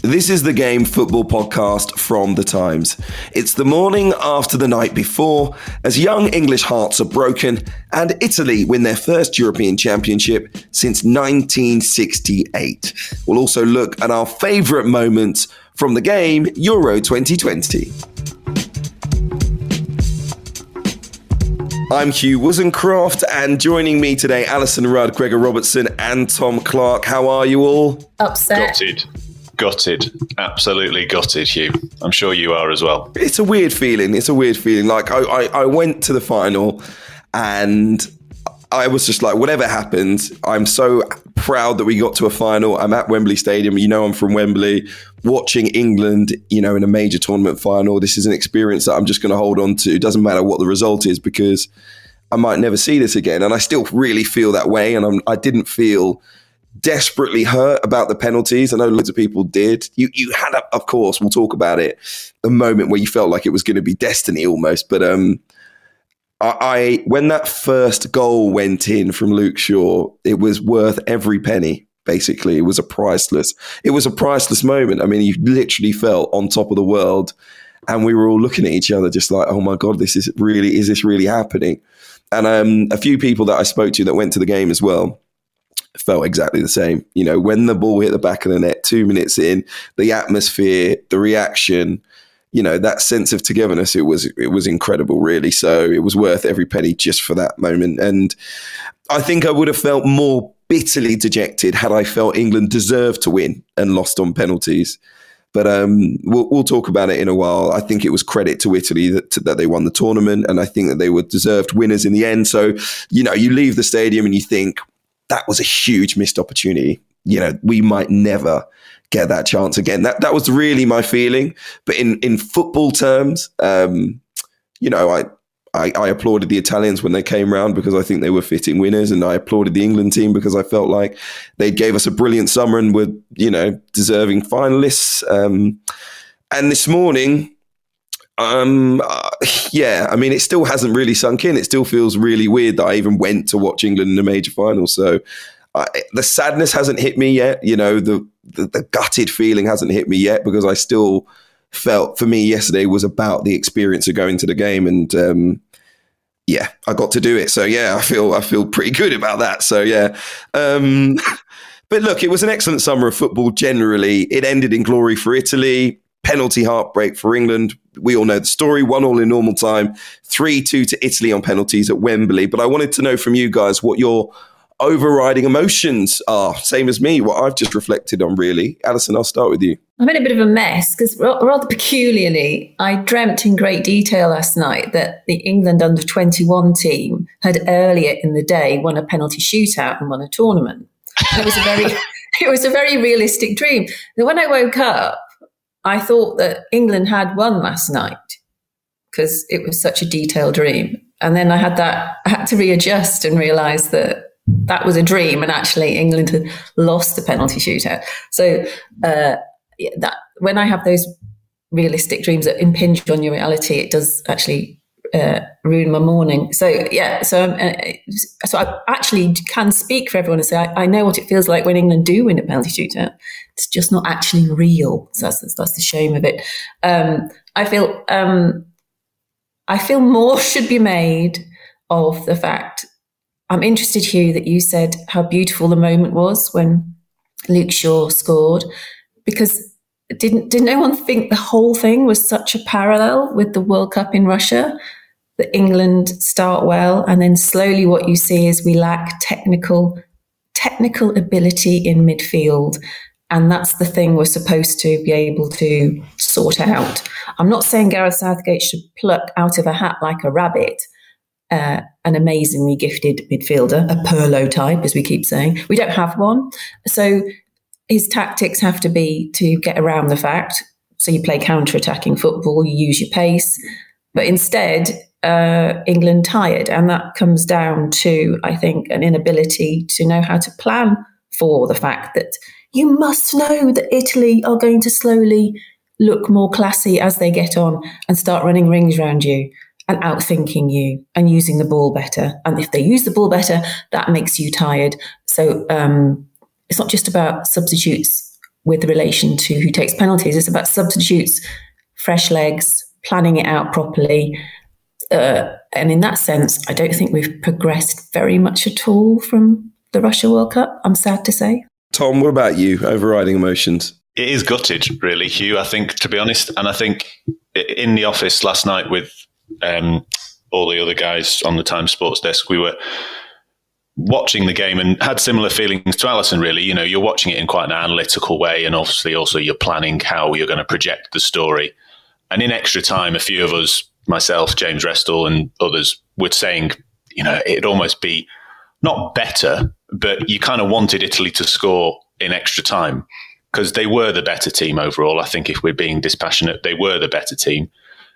This is the Game Football Podcast from The Times. It's the morning after the night before, as young English hearts are broken and Italy win their first European Championship since 1968. We'll also look at our favourite moments from the game, Euro 2020. I'm Hugh Wozencroft, and joining me today, Alison Rudd, Gregor Robertson and Tom Clark. How are you all? Upset. Gutted. Absolutely gutted, Hugh. I'm sure you are as well. It's a weird feeling. Like, I went to the final and I was just like, whatever happens, I'm so proud that we got to a final. I'm at Wembley Stadium. You know I'm from Wembley. Watching England, you know, in a major tournament final, this is an experience that I'm just going to hold on to. It doesn't matter what the result is because I might never see this again. And I still really feel that way. And I didn't feel desperately hurt about the penalties. I know loads of people did. You had, of course, we'll talk about it, a moment where you felt like it was going to be destiny almost. But I when that first goal went in from Luke Shaw, it was worth every penny. Basically, it was a priceless. It was a priceless moment. I mean, you literally felt on top of the world, and we were all looking at each other, just like, oh my god, is this really happening? And a few people that I spoke to that went to the game as well felt exactly the same. You know, when the ball hit the back of the net 2 minutes in, the atmosphere, the reaction, you know, that sense of togetherness, it was incredible, really. So it was worth every penny just for that moment. And I think I would have felt more bitterly dejected had I felt England deserved to win and lost on penalties. But we'll talk about it in a while. I think it was credit to Italy that they won the tournament, and I think that they were deserved winners in the end. So, you know, you leave the stadium and you think, that was a huge missed opportunity. You know, we might never get that chance again. That was really my feeling. But in football terms, you know, I applauded the Italians when they came round because I think they were fitting winners, and I applauded the England team because I felt like they gave us a brilliant summer and were, you know, deserving finalists. And this morning, I mean, it still hasn't really sunk in. It still feels really weird that I even went to watch England in a major final. So the sadness hasn't hit me yet. You know, the gutted feeling hasn't hit me yet because I still felt, for me, yesterday was about the experience of going to the game, and I got to do it. So yeah, I feel pretty good about that. So yeah. But look, it was an excellent summer of football generally. It ended in glory for Italy. Penalty heartbreak for England. We all know the story. 1-1 in normal time, 3-2 to Italy on penalties at Wembley. But I wanted to know from you guys what your overriding emotions are. Same as me, what I've just reflected on, really. Alison, I'll start with you. I'm in a bit of a mess because rather peculiarly, I dreamt in great detail last night that the England under-21 team had earlier in the day won a penalty shootout and won a tournament. It was a very realistic dream. Then when I woke up, I thought that England had won last night because it was such a detailed dream. And then I had to readjust and realise that was a dream, and actually England had lost the penalty shootout. So that when I have those realistic dreams that impinge on your reality, it does actually ruin my morning. So yeah, so I actually can speak for everyone and say I know what it feels like when England do win a penalty shootout. It's just not actually real. So that's the shame of it. I feel more should be made of the fact. I'm interested, Hugh, that you said how beautiful the moment was when Luke Shaw scored, because didn't no one think the whole thing was such a parallel with the World Cup in Russia? That England start well, and then slowly what you see is we lack technical ability in midfield, and that's the thing we're supposed to be able to sort out. I'm not saying Gareth Southgate should pluck out of a hat like a rabbit, an amazingly gifted midfielder, a Pirlo type, as we keep saying. We don't have one. So his tactics have to be to get around the fact. So you play counter-attacking football, you use your pace. But instead, England tired. And that comes down to, I think, an inability to know how to plan for the fact that you must know that Italy are going to slowly look more classy as they get on and start running rings around you and outthinking you and using the ball better. And if they use the ball better, that makes you tired. So it's not just about substitutes with relation to who takes penalties. It's about substitutes, fresh legs, planning it out properly. And in that sense, I don't think we've progressed very much at all from the Russia World Cup, I'm sad to say. Tom, what about you? Overriding emotions. It is gutted, really, Hugh, I think, to be honest. And I think in the office last night with all the other guys on the Times Sports desk, we were watching the game and had similar feelings to Alison, really. You know, you're watching it in quite an analytical way, and obviously also you're planning how you're going to project the story. And in extra time, a few of us, myself, James Restall and others, were saying, you know, it'd almost be not better, but you kind of wanted Italy to score in extra time because they were the better team overall. I think if we're being dispassionate, they were the better team.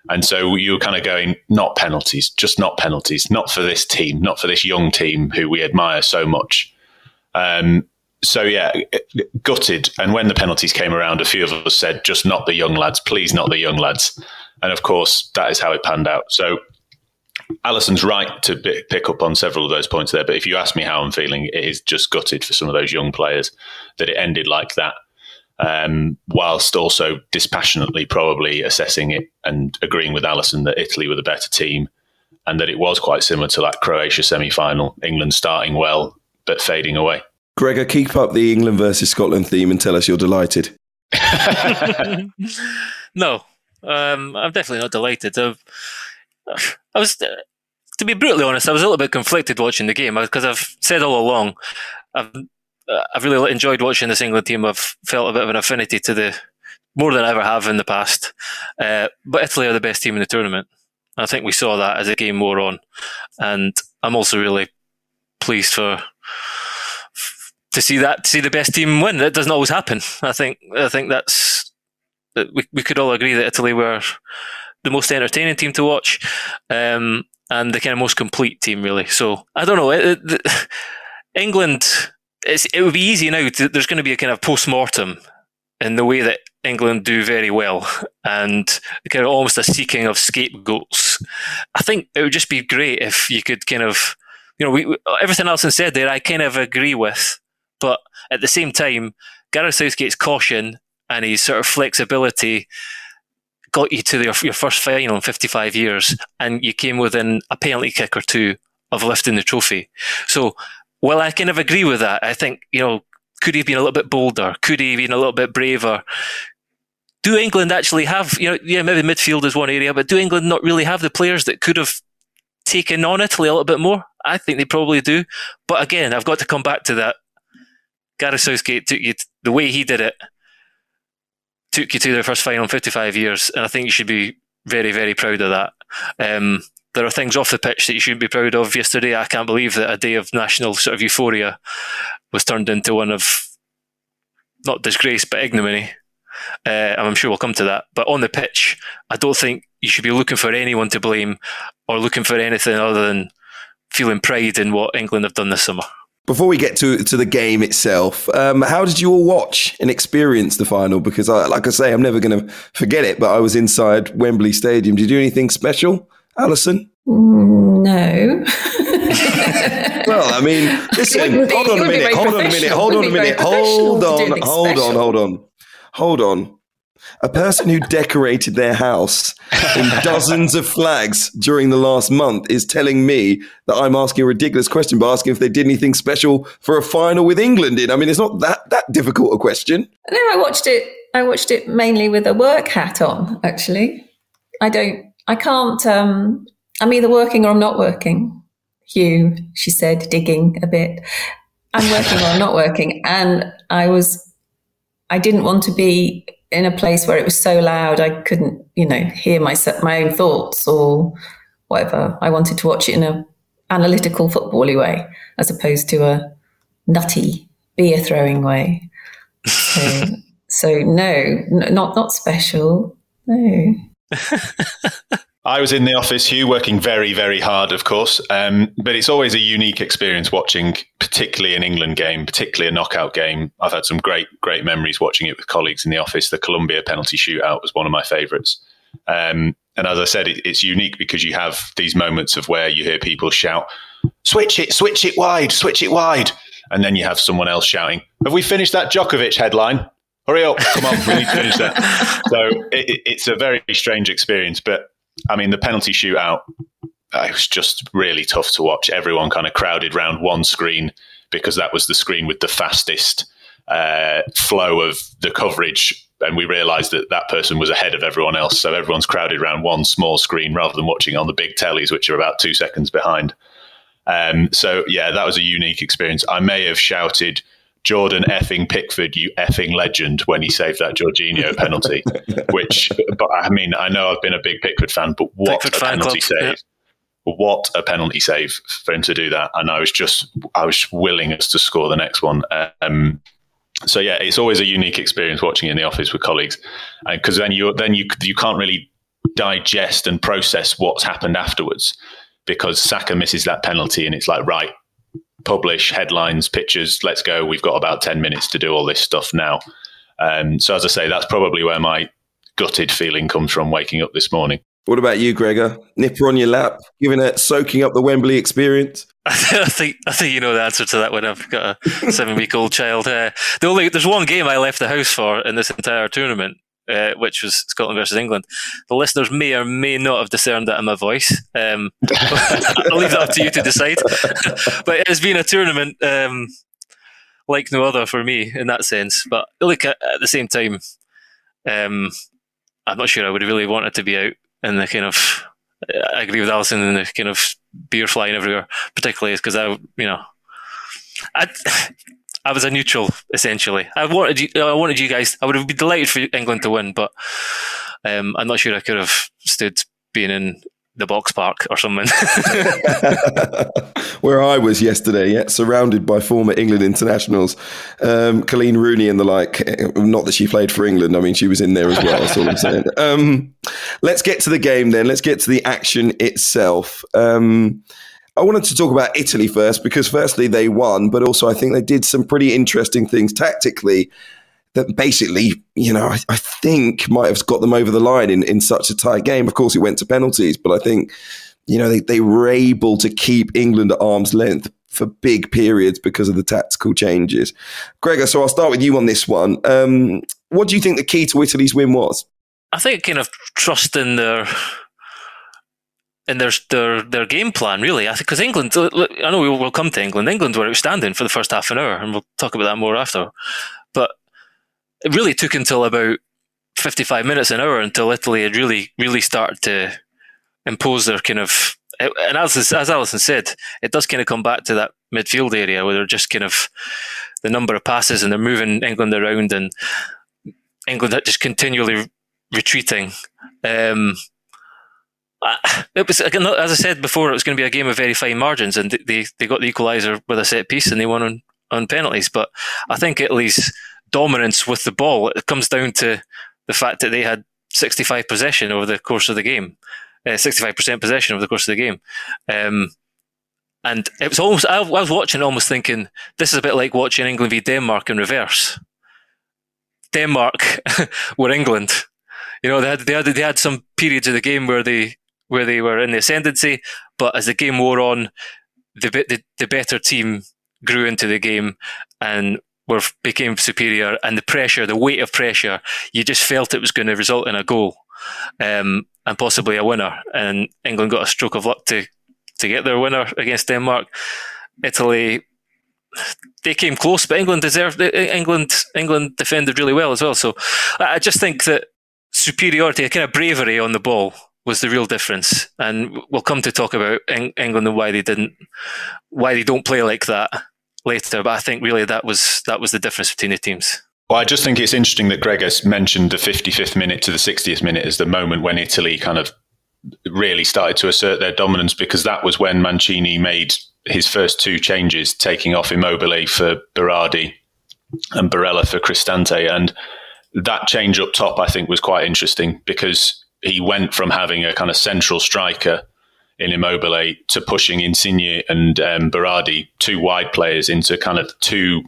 And so you were kind of going, not penalties, just not penalties, not for this team, not for this young team who we admire so much. So, gutted. And when the penalties came around, a few of us said, just not the young lads, please not the young lads. And of course, that is how it panned out. So Alison's right to pick up on several of those points there. But if you ask me how I'm feeling, it is just gutted for some of those young players that it ended like that. Whilst also dispassionately probably assessing it and agreeing with Alison that Italy were the better team and that it was quite similar to that Croatia semi-final, England starting well but fading away. Gregor, keep up the England versus Scotland theme and tell us you're delighted. No, I'm definitely not delighted. I was, to be brutally honest, I was a little bit conflicted watching the game because I've said all along, I've really enjoyed watching this England team. I've felt a bit of an affinity to the more than I ever have in the past. But Italy are the best team in the tournament. I think we saw that as the game wore on. And I'm also really pleased to see the best team win. That doesn't always happen. I think that's we could all agree that Italy were the most entertaining team to watch, and the kind of most complete team, really. So I don't know. England. It would be easy now. There's going to be a kind of post-mortem in the way that England do very well and kind of almost a seeking of scapegoats. I think it would just be great if you could kind of, you know, everything Alison said there, I kind of agree with. But at the same time, Gareth Southgate's caution and his sort of flexibility got you to your first final in 55 years and you came within a penalty kick or two of lifting the trophy. So, well, I kind of agree with that. I think, you know, could he have been a little bit bolder? Could he have been a little bit braver? Do England actually have, you know, yeah, maybe midfield is one area, but do England not really have the players that could have taken on Italy a little bit more? I think they probably do. But again, I've got to come back to that. Gareth Southgate took you, the way he did it, took you to their first final in 55 years. And I think you should be very, very proud of that. There are things off the pitch that you shouldn't be proud of. Yesterday, I can't believe that a day of national sort of euphoria was turned into one of, not disgrace, but ignominy. And I'm sure we'll come to that. But on the pitch, I don't think you should be looking for anyone to blame or looking for anything other than feeling pride in what England have done this summer. Before we get to the game itself, how did you all watch and experience the final? Because, like I say, I'm never going to forget it, but I was inside Wembley Stadium. Did you do anything special, Alison? No. Well, I mean, listen, hold on a minute. A person who decorated their house in dozens of flags during the last month is telling me that I'm asking a ridiculous question by asking if they did anything special for a final with England in. I mean, it's not that difficult a question. No, I watched it mainly with a work hat on, actually. I'm either working or I'm not working. Hugh, she said, digging a bit. I'm working or I'm not working. And I didn't want to be in a place where it was so loud I couldn't, you know, hear my own thoughts or whatever. I wanted to watch it in an analytical footbally way as opposed to a nutty beer throwing way. So no, not special. No. I was in the office, Hugh, working very, very hard, of course. But it's always a unique experience watching, particularly an England game, particularly a knockout game. I've had some great, great memories watching it with colleagues in the office. The Colombia penalty shootout was one of my favourites. And as I said, it's unique because you have these moments of where you hear people shout, switch it wide, switch it wide. And then you have someone else shouting, have we finished that Djokovic headline? Hurry up, come on, we need to finish that. So it's a very strange experience. But I mean, the penalty shootout, it was just really tough to watch. Everyone kind of crowded round one screen because that was the screen with the fastest flow of the coverage. And we realised that that person was ahead of everyone else. So everyone's crowded around one small screen rather than watching on the big tellies, which are about 2 seconds behind. So, yeah, that was a unique experience. I may have shouted, Jordan effing Pickford, you effing legend, when he saved that Jorginho penalty, which, but I mean, I know I've been a big Pickford fan, but what a penalty save for him to do that. And I was willing us to score the next one. So yeah, it's always a unique experience watching it in the office with colleagues, because then you can't really digest and process what's happened afterwards, because Saka misses that penalty and it's like, right, publish headlines, pictures, let's go. We've got about 10 minutes to do all this stuff now. So as I say, that's probably where my gutted feeling comes from waking up this morning. What about you, Gregor? Nipper on your lap, soaking up the Wembley experience? I think you know the answer to that one. I've got a 7-week-old child. There's one game I left the house for in this entire tournament, which was Scotland versus England. The listeners may or may not have discerned that in my voice. I'll leave that up to you to decide. But it has been a tournament like no other for me in that sense. But look, at the same time, I'm not sure I would really want it to be out in the kind of... I agree with Alison in the kind of beer flying everywhere, particularly because I was a neutral, essentially. I wanted you guys. I would have been delighted for England to win, but I'm not sure I could have stood being in the box park or something. Where I was yesterday, yeah, surrounded by former England internationals, Colleen Rooney and the like. Not that she played for England. I mean, she was in there as well. That's all I'm saying. Let's get to the game then. Let's get to the action itself. I wanted to talk about Italy first, because firstly they won, but also I think they did some pretty interesting things tactically that basically, I think might have got them over the line in such a tight game. Of course, it went to penalties, but I think, they were able to keep England at arm's length for big periods because of the tactical changes. Gregor, so I'll start with you on this one. What do you think the key to Italy's win was? I think kind of trust in their... And their game plan, really. I think because England, I know we'll come to England. England were outstanding for the first half an hour, and we'll talk about that more after. But it really took until about 55 minutes an hour until Italy had really, really started to impose their kind of. And as Alison said, it does kind of come back to that midfield area where they're just kind of the number of passes and they're moving England around, and England just continually retreating. It was, as I said before, it was going to be a game of very fine margins, and they got the equaliser with a set piece and they won on penalties. But I think Italy's dominance with the ball, it comes down to the fact that they had 65% possession over the course of the game. And it was almost, I was watching almost thinking, this is a bit like watching England v Denmark in reverse. Denmark were England. They had some periods of the game where they were in the ascendancy, but as the game wore on, the better team grew into the game and became superior, and the weight of pressure, you just felt it was going to result in a goal and possibly a winner. And England got a stroke of luck to get their winner against Denmark. Italy, they came close, but England deserved it. England defended really well as well. So I just think that superiority, a kind of bravery on the ball, was the real difference, and we'll come to talk about England and why they don't play like that later. But I think really that was the difference between the teams. Well, I just think it's interesting that Gregor mentioned the 55th minute to the 60th minute as the moment when Italy kind of really started to assert their dominance, because that was when Mancini made his first two changes, taking off Immobile for Berardi and Barella for Cristante. And that change up top, I think, was quite interesting, because he went from having a kind of central striker in Immobile to pushing Insigne and Berardi, two wide players, into kind of two,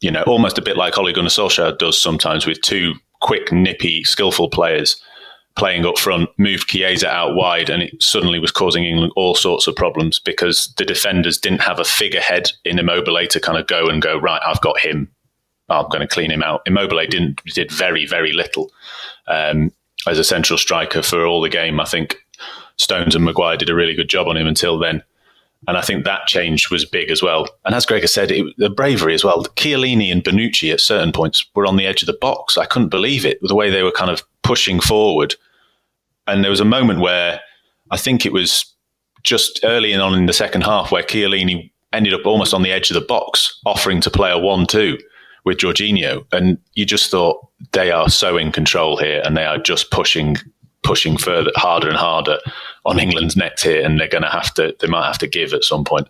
you know, almost a bit like Ole Gunnar Solskjaer does sometimes, with two quick, nippy, skillful players playing up front, moved Chiesa out wide, and it suddenly was causing England all sorts of problems, because the defenders didn't have a figurehead in Immobile to kind of go, right, I've got him, I'm going to clean him out. Immobile did very, very little as a central striker for all the game. I think Stones and Maguire did a really good job on him until then. And I think that change was big as well. And as Greg has said, the bravery as well. Chiellini and Bonucci at certain points were on the edge of the box. I couldn't believe it, the way they were kind of pushing forward. And there was a moment where, I think it was just early on in the second half, where Chiellini ended up almost on the edge of the box, offering to play a 1-2 with Jorginho. And you just thought, they are so in control here, and they are just pushing further, harder and harder on England's net here, and they're going to have to give at some point.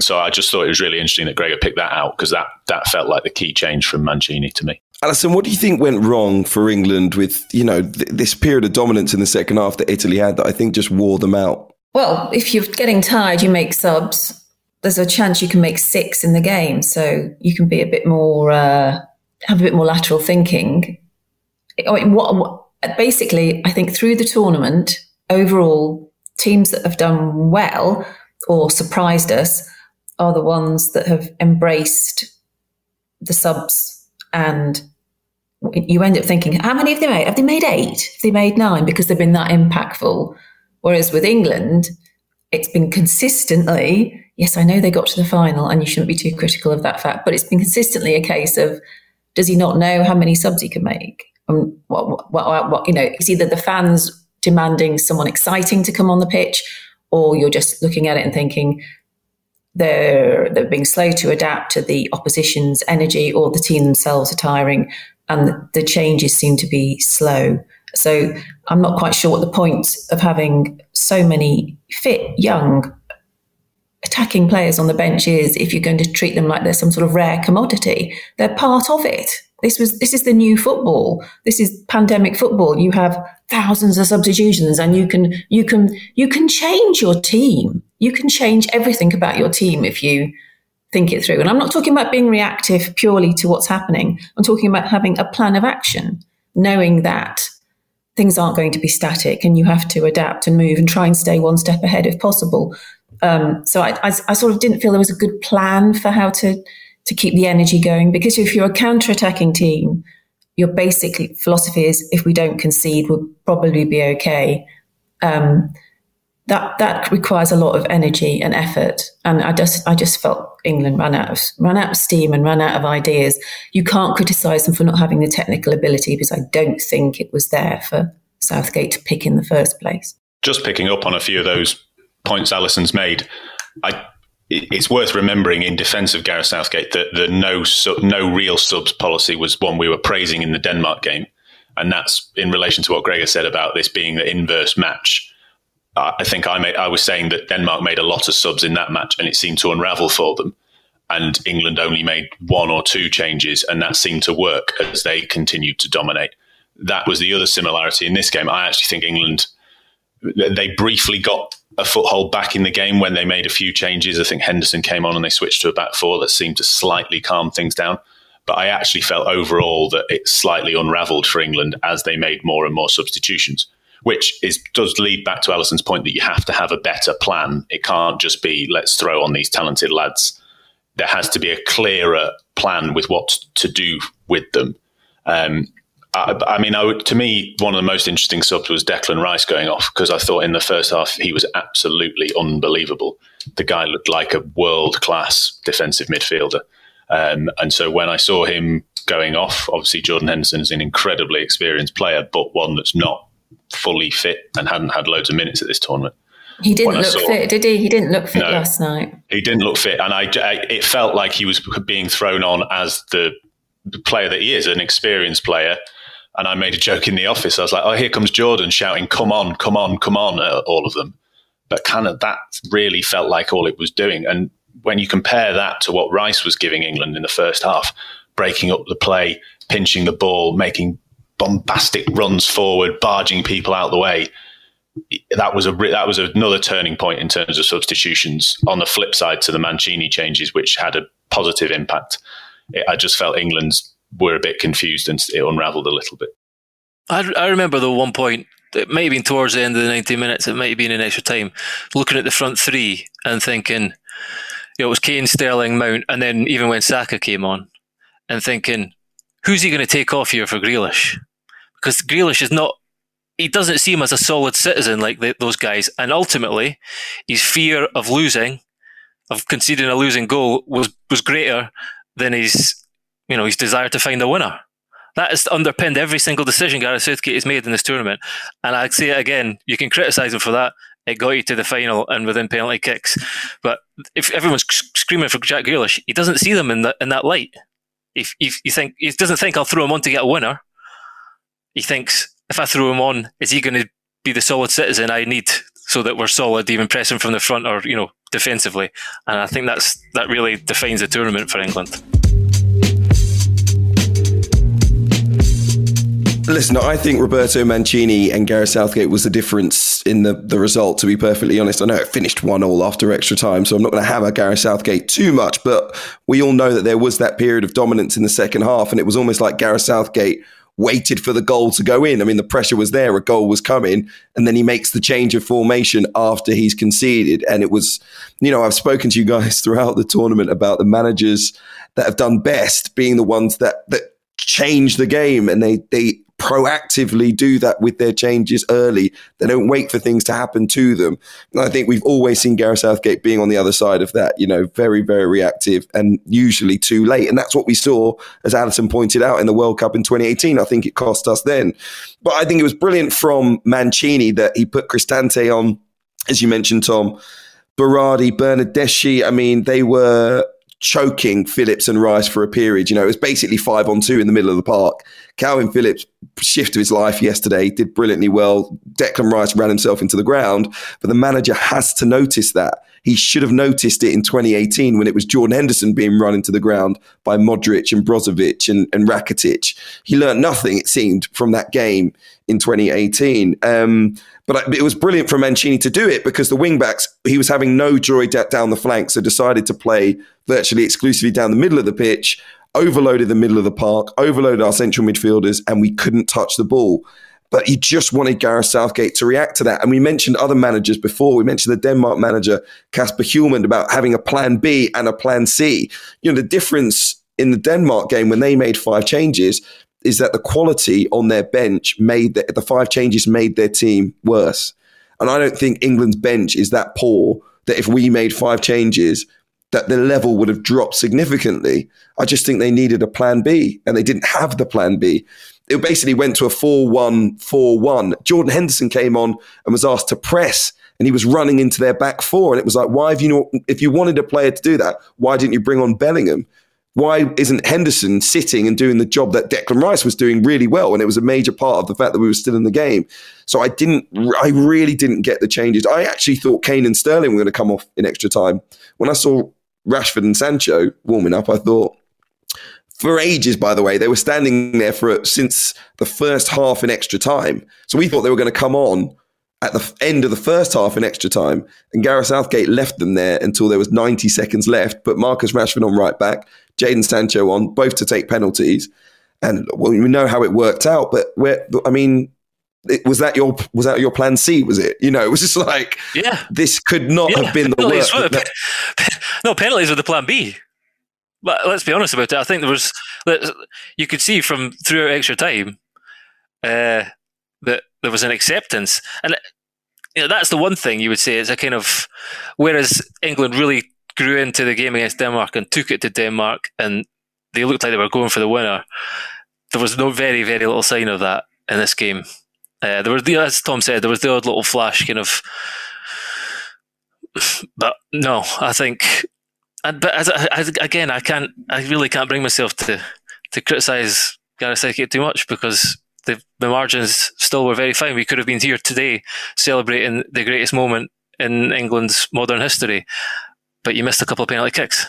So I just thought it was really interesting that Gregor picked that out, because that felt like the key change from Mancini to me. Alison, what do you think went wrong for England with, you know, this period of dominance in the second half that Italy had, that I think just wore them out? Well, if you're getting tired, you make subs. There's a chance you can make six in the game, so you can be a bit more, have a bit more lateral thinking. I mean, basically, I think through the tournament, overall, teams that have done well or surprised us are the ones that have embraced the subs. And you end up thinking, how many have they made? Have they made 8? Have they made 9? Because they've been that impactful. Whereas with England, it's been consistently, yes, I know they got to the final and you shouldn't be too critical of that fact, but it's been consistently a case of, does he not know how many subs he can make? And what, you know, it's either the fans demanding someone exciting to come on the pitch, or you're just looking at it and thinking they're being slow to adapt to the opposition's energy, or the team themselves are tiring, and the changes seem to be slow. So I'm not quite sure what the point of having so many fit, young, attacking players on the bench is if you're going to treat them like they're some sort of rare commodity. They're part of it. This is the new football. This is pandemic football. You have thousands of substitutions, and you can change your team. You can change everything about your team if you think it through. And I'm not talking about being reactive purely to what's happening. I'm talking about having a plan of action, knowing that things aren't going to be static, and you have to adapt and move and try and stay one step ahead if possible. So I sort of didn't feel there was a good plan for how to keep the energy going, because if you're a counter-attacking team, your basic philosophy is, if we don't concede, we'll probably be okay. That requires a lot of energy and effort, and I just felt England ran out of steam and ran out of ideas. You can't criticise them for not having the technical ability, because I don't think it was there for Southgate to pick in the first place. Just picking up on a few of those points Alison's made, it's worth remembering, in defence of Gareth Southgate, that the no real subs policy was one we were praising in the Denmark game. And that's in relation to what Gregor said about this being the inverse match. I think I was saying that Denmark made a lot of subs in that match, and it seemed to unravel for them. And England only made 1 or 2 changes, and that seemed to work as they continued to dominate. That was the other similarity in this game. I actually think England, they briefly got a foothold back in the game when they made a few changes. I think Henderson came on and they switched to a back four that seemed to slightly calm things down. But I actually felt overall that it slightly unravelled for England as they made more and more substitutions, which does lead back to Alison's point that you have to have a better plan. It can't just be, let's throw on these talented lads. There has to be a clearer plan with what to do with them. To me, one of the most interesting subs was Declan Rice going off, because I thought in the first half he was absolutely unbelievable. The guy looked like a world-class defensive midfielder. And so when I saw him going off, obviously Jordan Henderson is an incredibly experienced player, but one that's not fully fit and hadn't had loads of minutes at this tournament. He didn't look fit, did he? He didn't look fit last night. He didn't look fit. And it felt like he was being thrown on as the player that he is, an experienced player. And I made a joke in the office. I was like, oh, here comes Jordan shouting, come on, come on, come on, at all of them. But kind of that really felt like all it was doing. And when you compare that to what Rice was giving England in the first half, breaking up the play, pinching the ball, making bombastic runs forward, barging people out the way, that was another turning point in terms of substitutions on the flip side to the Mancini changes, which had a positive impact. I just felt England's were a bit confused and it unraveled a little bit. I remember though one point, it may have been towards the end of the 90 minutes, it might have been in extra time, looking at the front three and thinking, it was Kane, Sterling, Mount, and then even when Saka came on, and thinking, who's he going to take off here for Grealish? Because Grealish is not, he doesn't seem as a solid citizen like those guys. And ultimately, his fear of losing, of conceding a losing goal was greater than his desire to find a winner. That has underpinned every single decision Gareth Southgate has made in this tournament. And I'd say it again, you can criticise him for that. It got you to the final and within penalty kicks. But if everyone's screaming for Jack Grealish, he doesn't see them in that light. If you think, he doesn't think I'll throw him on to get a winner. He thinks, if I throw him on, is he going to be the solid citizen I need so that we're solid, even pressing from the front or, defensively? And I think that really defines the tournament for England. Listen, I think Roberto Mancini and Gareth Southgate was the difference in the result, to be perfectly honest. I know it finished 1-1 after extra time, so I'm not going to hammer Gareth Southgate too much, but we all know that there was that period of dominance in the second half, and it was almost like Gareth Southgate waited for the goal to go in. I mean, the pressure was there, a goal was coming, and then he makes the change of formation after he's conceded. And it was, I've spoken to you guys throughout the tournament about the managers that have done best being the ones that change the game, and they proactively do that with their changes early. They don't wait for things to happen to them. And I think we've always seen Gareth Southgate being on the other side of that, very, very reactive and usually too late. And that's what we saw, as Allison pointed out, in the World Cup in 2018. I think it cost us then. But I think it was brilliant from Mancini that he put Cristante on, as you mentioned, Tom, Berardi, Bernardeschi. I mean, they were choking Phillips and Rice for a period. It was basically 5-on-2 in the middle of the park. Calvin Phillips, shift of his life yesterday, did brilliantly well. Declan Rice ran himself into the ground, but the manager has to notice that. He should have noticed it in 2018 when it was Jordan Henderson being run into the ground by Modric and Brozovic and Rakitic. He learned nothing, it seemed, from that game in 2018. But it was brilliant for Mancini to do it because the wingbacks, he was having no joy down the flank, so decided to play virtually exclusively down the middle of the pitch, overloaded the middle of the park, overloaded our central midfielders, and we couldn't touch the ball. But he just wanted Gareth Southgate to react to that. And we mentioned other managers before. We mentioned the Denmark manager, Kasper Hjulmand, about having a plan B and a plan C. The difference in the Denmark game when they made 5 changes is that the quality on their bench made the 5 changes made their team worse. And I don't think England's bench is that poor that if we made 5 changes, that the level would have dropped significantly. I just think they needed a plan B and they didn't have the plan B. It basically went to a 4-1-4-1. Jordan Henderson came on and was asked to press and he was running into their back four. And it was like, why have you not, if you wanted a player to do that, why didn't you bring on Bellingham? Why isn't Henderson sitting and doing the job that Declan Rice was doing really well? And it was a major part of the fact that we were still in the game. So I really didn't get the changes. I actually thought Kane and Sterling were going to come off in extra time. When I saw Rashford and Sancho warming up, I thought, for ages, by the way, they were standing there since the first half in extra time. So we thought they were going to come on at the end of the first half in extra time. And Gareth Southgate left them there until there was 90 seconds left, put Marcus Rashford on right back, Jadon Sancho on, both to take penalties. And we know how it worked out, but was that your plan C, was it? It was just like, this could not have been the worst. No, penalties were the plan B. But let's be honest about it. I think you could see from throughout extra time that there was an acceptance. And that's the one thing you would say is a kind of, whereas England really grew into the game against Denmark and took it to Denmark and they looked like they were going for the winner, there was no very, very little sign of that in this game. As Tom said, there was the odd little flash kind of, but no, I think, but again, I really can't bring myself to criticise Gareth Southgate too much because the margins still were very fine. We could have been here today celebrating the greatest moment in England's modern history, but you missed a couple of penalty kicks.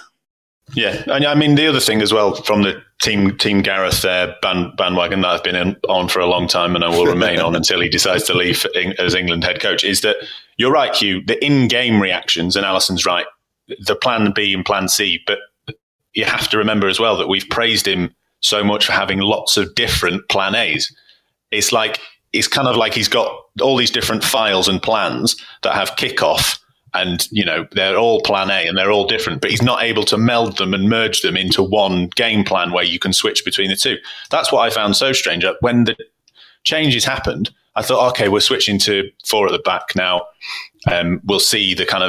Yeah, and I mean the other thing as well from the team Gareth there bandwagon that I've been on for a long time, and I will remain on until he decides to leave as England head coach, is that you're right, Hugh. The in-game reactions, and Alisson's right, the plan B and plan C. But you have to remember as well that we've praised him so much for having lots of different plan A's. It's like it's kind of like he's got all these different files and plans that have kickoff. And, you know, they're all plan A and they're all different, but he's not able to meld them and merge them into one game plan where you can switch between the two. That's what I found so strange. When the changes happened, I thought, okay, we're switching to four at the back now. We'll see the kind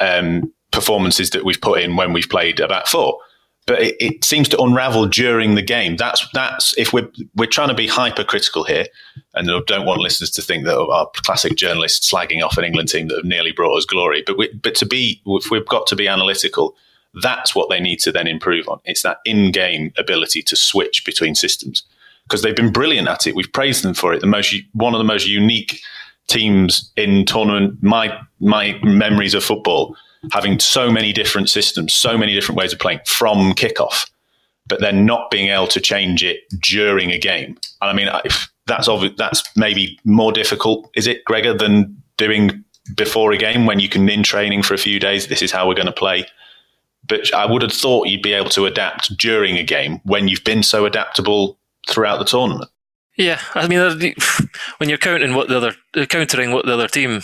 of performances that we've put in when we've played a back four. But it seems to unravel during the game. That's if we're trying to be hypercritical here, and I don't want listeners to think that our classic journalists slagging off an England team that have nearly brought us glory. But if we've got to be analytical, that's what they need to then improve on. It's that in-game ability to switch between systems, because they've been brilliant at it. We've praised them for it. One of the most unique teams in tournament. My memories of football. Having so many different systems, so many different ways of playing from kickoff, but then not being able to change it during a game. And I mean, that's maybe more difficult, is it, Gregor, than doing before a game when you can in training for a few days, this is how we're going to play. But I would have thought you'd be able to adapt during a game when you've been so adaptable throughout the tournament. Yeah, I mean, when you're countering what the other team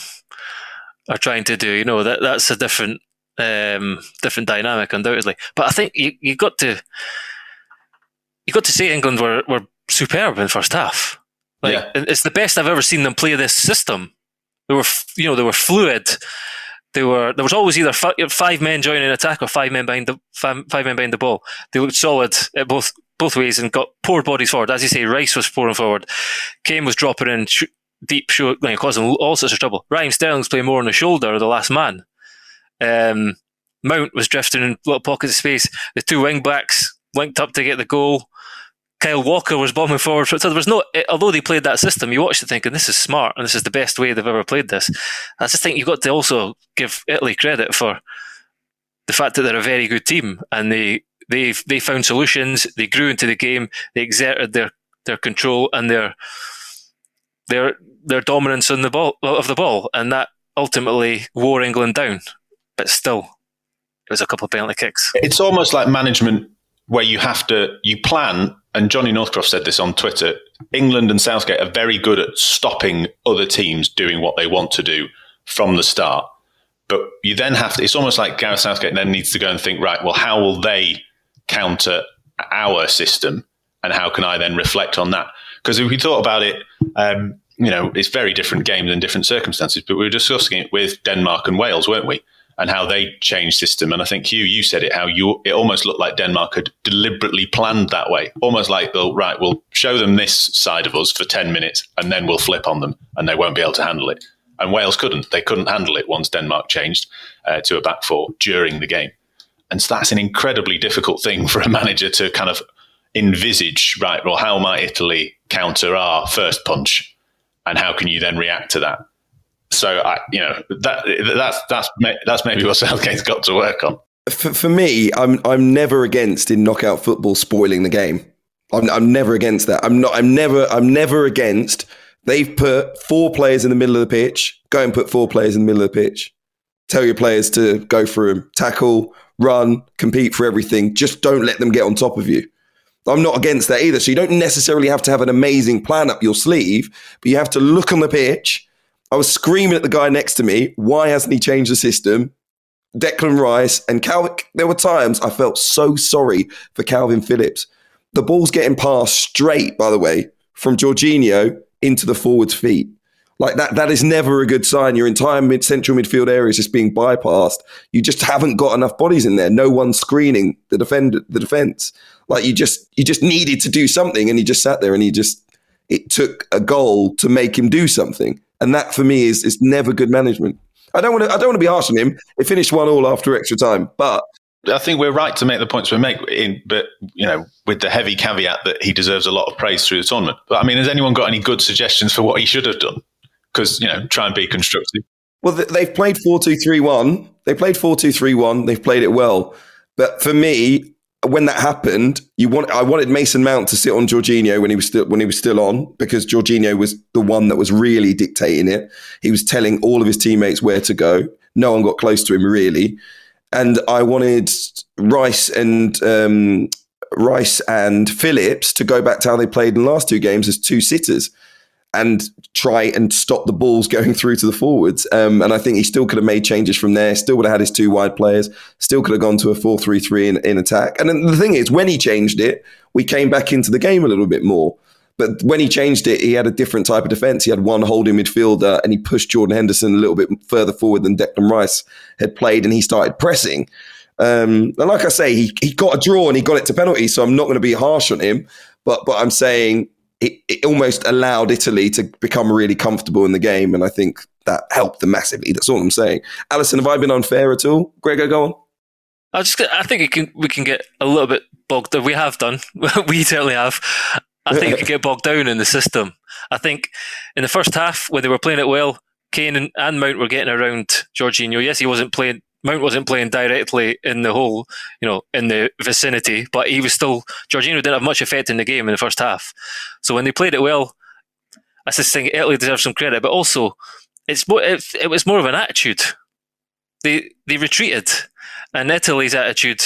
are trying to do, you know, that's a different different dynamic, undoubtedly. But I think you got to say England were superb in the first half. Like, yeah. It's the best I've ever seen them play this system. They were fluid. There was always either five men joining an attack or five men behind the ball. They looked solid at both ways and got poured bodies forward. As you say, Rice was pouring forward, Kane was dropping in. Deep short, causing all sorts of trouble. Raheem Sterling's playing more on the shoulder of the last man. Mount was drifting in little pockets of space. The two wing backs linked up to get the goal. Kyle Walker was bombing forward. So there was although they played that system, you watched it thinking this is smart and this is the best way they've ever played this. I just think you've got to also give Italy credit for the fact that they're a very good team and they found solutions. They grew into the game. They exerted their control and their dominance on the ball, and that ultimately wore England down. But still, it was a couple of penalty kicks. It's almost like management where you plan, and Johnny Northcroft said this on Twitter, England and Southgate are very good at stopping other teams doing what they want to do from the start. But you then it's almost like Gareth Southgate then needs to go and think, right, well, how will they counter our system? And how can I then reflect on that? Because if we thought about it, you know, it's very different games and different circumstances, but we were discussing it with Denmark and Wales, weren't we? And how they changed system. And I think, Hugh, you said it, how it almost looked like Denmark had deliberately planned that way. Almost like, right, we'll show them this side of us for 10 minutes and then we'll flip on them and they won't be able to handle it. And Wales couldn't. They couldn't handle it once Denmark changed to a back four during the game. And so that's an incredibly difficult thing for a manager to kind of envisage, right, well, how might Italy counter our first punch and how can you then react to that? So, that's maybe what Southgate's got to work on. For me, I'm never against in knockout football spoiling the game. I'm never against that. I'm never against. They've put four players in the middle of the pitch. Go and put four players in the middle of the pitch. Tell your players to go through them, tackle, run, compete for everything. Just don't let them get on top of you. I'm not against that either. So you don't necessarily have to have an amazing plan up your sleeve, but you have to look on the pitch. I was screaming at the guy next to me, why hasn't he changed the system? Declan Rice and there were times I felt so sorry for Calvin Phillips. The ball's getting passed straight, by the way, from Jorginho into the forward's feet. Like that is never a good sign. Your entire central midfield area is just being bypassed. You just haven't got enough bodies in there. No one screening the defense. Like you just needed to do something, and he just sat there, and it took a goal to make him do something. And that for me is never good management. I don't want to be harsh on him. It finished 1-1 after extra time, but I think we're right to make the points we make, but you know, with the heavy caveat that he deserves a lot of praise through the tournament. But I mean, has anyone got any good suggestions for what he should have done? Because, you know, try and be constructive. Well, they've played 4-2-3-1. They played 4-2-3-1. They've played it well. But for me, when that happened, I wanted Mason Mount to sit on Jorginho when he was still on, because Jorginho was the one that was really dictating it. He was telling all of his teammates where to go. No one got close to him, really. And I wanted Rice and Phillips to go back to how they played in the last two games as two sitters and try and stop the balls going through to the forwards. And I think he still could have made changes from there, still would have had his two wide players, still could have gone to a 4-3-3 in attack. And then the thing is, when he changed it, we came back into the game a little bit more. But when he changed it, he had a different type of defence. He had one holding midfielder and he pushed Jordan Henderson a little bit further forward than Declan Rice had played, and he started pressing. And like I say, he got a draw and he got it to penalties, so I'm not going to be harsh on him. But I'm saying it almost allowed Italy to become really comfortable in the game, and I think that helped them massively. That's all I'm saying. Alison, have I been unfair at all? Gregor, go on. I think we can get a little bit bogged. We have done. We certainly have. I think you could get bogged down in the system. I think in the first half, when they were playing it well, Kane and Mount were getting around Jorginho. Yes, Mount wasn't playing directly in the whole, you know, in the vicinity, but he was still, Jorginho didn't have much effect in the game in the first half. So when they played it well, I just think Italy deserves some credit, but also it was more of an attitude. They retreated, and Italy's attitude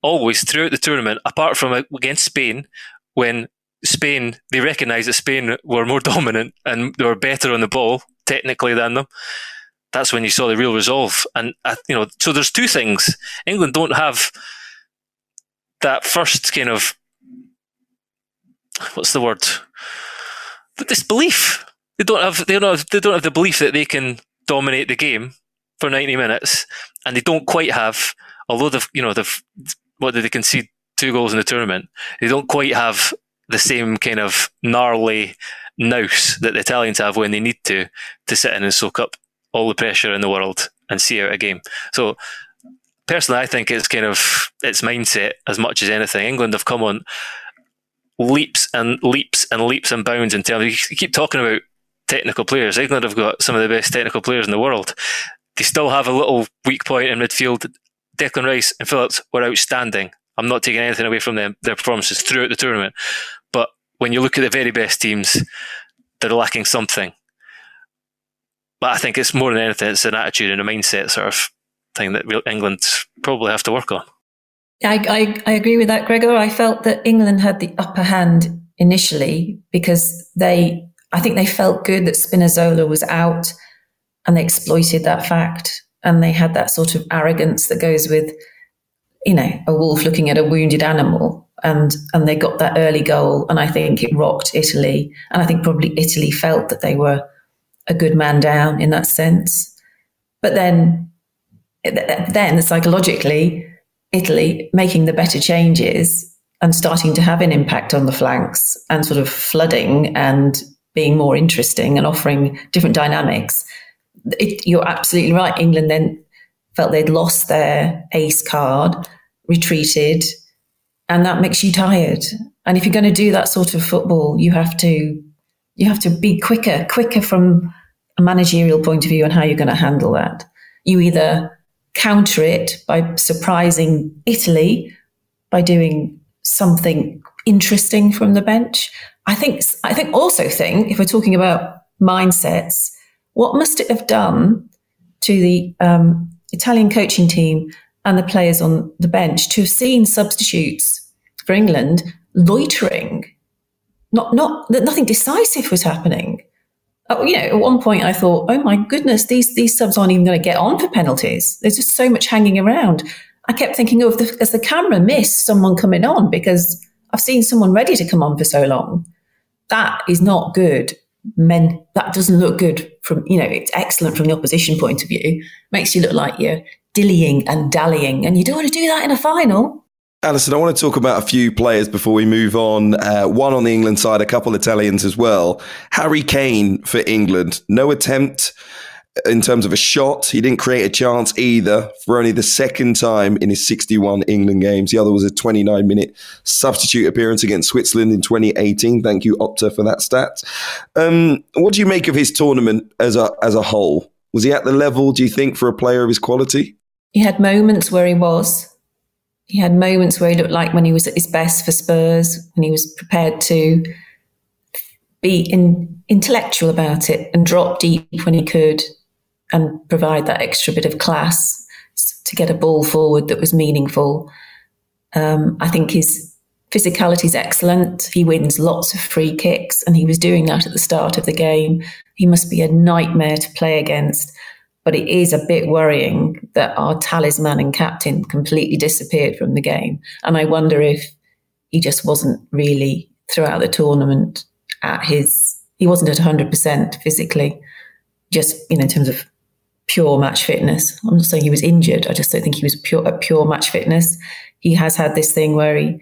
always throughout the tournament, apart from against Spain, when Spain, they recognised that Spain were more dominant and they were better on the ball technically than them. That's when you saw the real resolve. And, you know, so there's two things. England don't have that first kind of, what's the word? This belief. They don't have the belief that they can dominate the game for 90 minutes. And they don't quite have, although they concede 2 goals in the tournament, they don't quite have the same kind of gnarly nous that the Italians have when they need to sit in and soak up all the pressure in the world and see out a game. So personally, I think it's kind of, it's mindset as much as anything. England have come on leaps and leaps and leaps and bounds in terms, you keep talking about technical players. England have got some of the best technical players in the world. They still have a little weak point in midfield. Declan Rice and Phillips were outstanding. I'm not taking anything away from them, their performances throughout the tournament. But when you look at the very best teams, they're lacking something. But I think it's more than anything, it's an attitude and a mindset sort of thing that England probably have to work on. I agree with that, Gregor. I felt that England had the upper hand initially because I think they felt good that Spinazzola was out, and they exploited that fact. And they had that sort of arrogance that goes with, you know, a wolf looking at a wounded animal, and they got that early goal, and I think it rocked Italy, and I think probably Italy felt that they were a good man down in that sense. But then psychologically, Italy making the better changes and starting to have an impact on the flanks and sort of flooding and being more interesting and offering different dynamics. You're absolutely right. England then felt they'd lost their ace card, retreated, and that makes you tired. And if you're going to do that sort of football, you have to be quicker from a managerial point of view on how you're going to handle that. You either counter it by surprising Italy by doing something interesting from the bench. I think if we're talking about mindsets, what must it have done to the Italian coaching team and the players on the bench to have seen substitutes for England loitering? Nothing decisive was happening. You know, at one point I thought, oh my goodness, these subs aren't even going to get on for penalties. There's just so much hanging around. I kept thinking, has the camera missed someone coming on? Because I've seen someone ready to come on for so long. That is not good. That doesn't look good from, you know, it's excellent from the opposition point of view. Makes you look like you're dillying and dallying, and you don't want to do that in a final. Alison, I want to talk about a few players before we move on. One on the England side, a couple Italians as well. Harry Kane for England, no attempt. in terms of a shot, he didn't create a chance either for only the second time in his 61 England games. The other was a 29-minute substitute appearance against Switzerland in 2018. Thank you, Opta, for that stat. What do you make of his tournament as a whole? Was he at the level, do you think, for a player of his quality? He had moments where he was. He had moments where he looked like when he was at his best for Spurs, when he was prepared to be intellectual about it and drop deep when he could and provide that extra bit of class to get a ball forward that was meaningful. I think his physicality is excellent. He wins lots of free kicks, and he was doing that at the start of the game. He must be a nightmare to play against. But it is a bit worrying that our talisman and captain completely disappeared from the game. And I wonder if he just wasn't really, throughout the tournament, he wasn't at 100% physically, just in terms of pure match fitness. I'm not saying he was injured. I just don't think he was at pure match fitness. He has had this thing where he,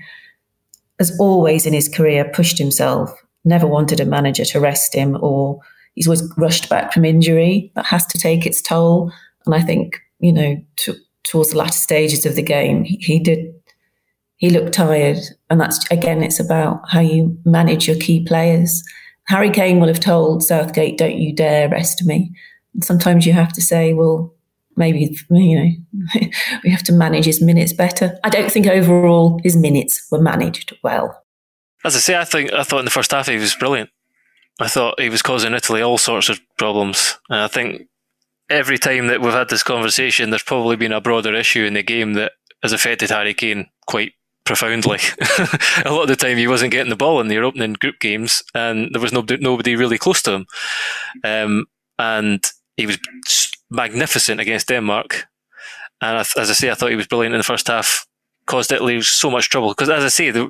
as always in his career, pushed himself, never wanted a manager to rest him, or he's always rushed back from injury. That has to take its toll. And I think, towards the latter stages of the game, he looked tired. And that's, again, it's about how you manage your key players. Harry Kane will have told Southgate, don't you dare rest me. And sometimes you have to say, well, maybe, we have to manage his minutes better. I don't think overall his minutes were managed well. As I say, I thought in the first half he was brilliant. I thought he was causing Italy all sorts of problems. And I think every time that we've had this conversation, there's probably been a broader issue in the game that has affected Harry Kane quite profoundly. A lot of the time he wasn't getting the ball in their opening group games, and there was nobody really close to him. And he was magnificent against Denmark. And as I say, I thought he was brilliant in the first half, caused Italy so much trouble. Because as I say, the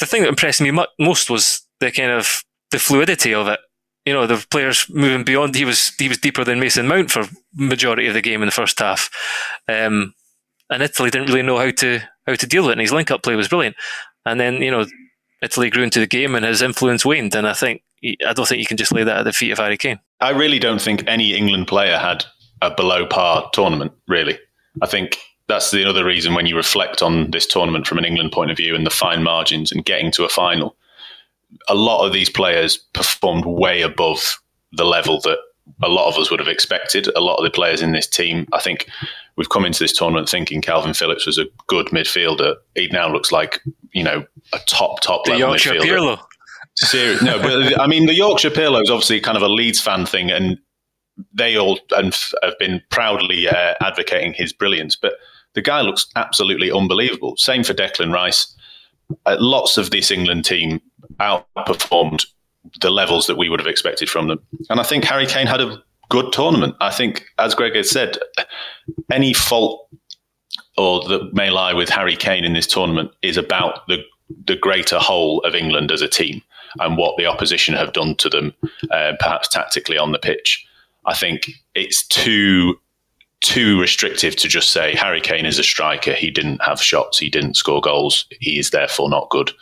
thing that impressed me most was the kind of the fluidity of it, the players moving beyond. He was deeper than Mason Mount for majority of the game in the first half, and Italy didn't really know how to deal with it. And his link-up play was brilliant. And then Italy grew into the game, and his influence waned. And I don't think you can just lay that at the feet of Harry Kane. I really don't think any England player had a below par tournament. Really, I think that's the other reason when you reflect on this tournament from an England point of view and the fine margins and getting to a final. A lot of these players performed way above the level that a lot of us would have expected. A lot of the players in this team, I think we've come into this tournament thinking Calvin Phillips was a good midfielder. He now looks like, a top level midfielder. The Yorkshire Pirlo. Seriously, no, but I mean, the Yorkshire Pirlo is obviously kind of a Leeds fan thing, and they all have been proudly advocating his brilliance. But the guy looks absolutely unbelievable. Same for Declan Rice. Lots of this England team outperformed the levels that we would have expected from them. And I think Harry Kane had a good tournament. I think, as Greg has said, any fault or that may lie with Harry Kane in this tournament is about the greater whole of England as a team and what the opposition have done to them, perhaps tactically on the pitch. I think it's too restrictive to just say Harry Kane is a striker. He didn't have shots. He didn't score goals. He is therefore not good.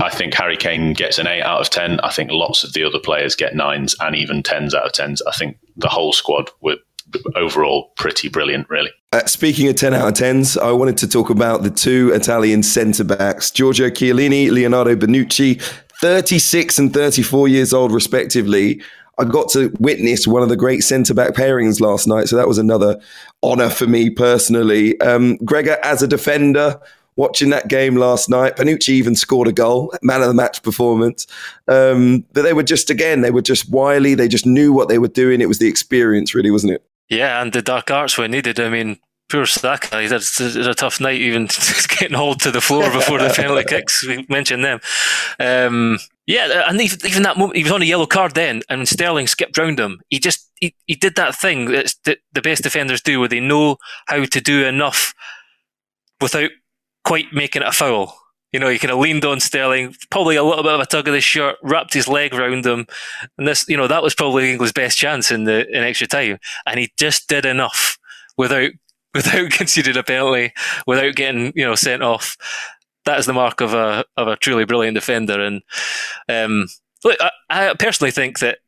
I think Harry Kane gets an 8 out of 10. I think lots of the other players get 9s and even 10s out of 10s. I think the whole squad were overall pretty brilliant, really. Speaking of 10 out of 10s, I wanted to talk about the two Italian centre-backs, Giorgio Chiellini, Leonardo Bonucci, 36 and 34 years old respectively. I got to witness one of the great centre-back pairings last night, so that was another honour for me personally. Gregor, as a defender, watching that game last night, Bonucci even scored a goal, man-of-the-match performance. But they were just wily, they just knew what they were doing. It was the experience, really, wasn't it? Yeah, and the dark arts were needed. I mean, poor Saka, he had a tough night even getting hauled to the floor before the penalty kicks. We mentioned them. Yeah, and even that moment, he was on a yellow card then, and Sterling skipped round him. He just he did that thing that the best defenders do, where they know how to do enough without quite making it a foul. He kind of leaned on Sterling, probably a little bit of a tug of his shirt, wrapped his leg round him, and this, that was probably England's best chance in extra time, and he just did enough without conceding a penalty, without getting sent off. That is the mark of a truly brilliant defender. And look, I personally think that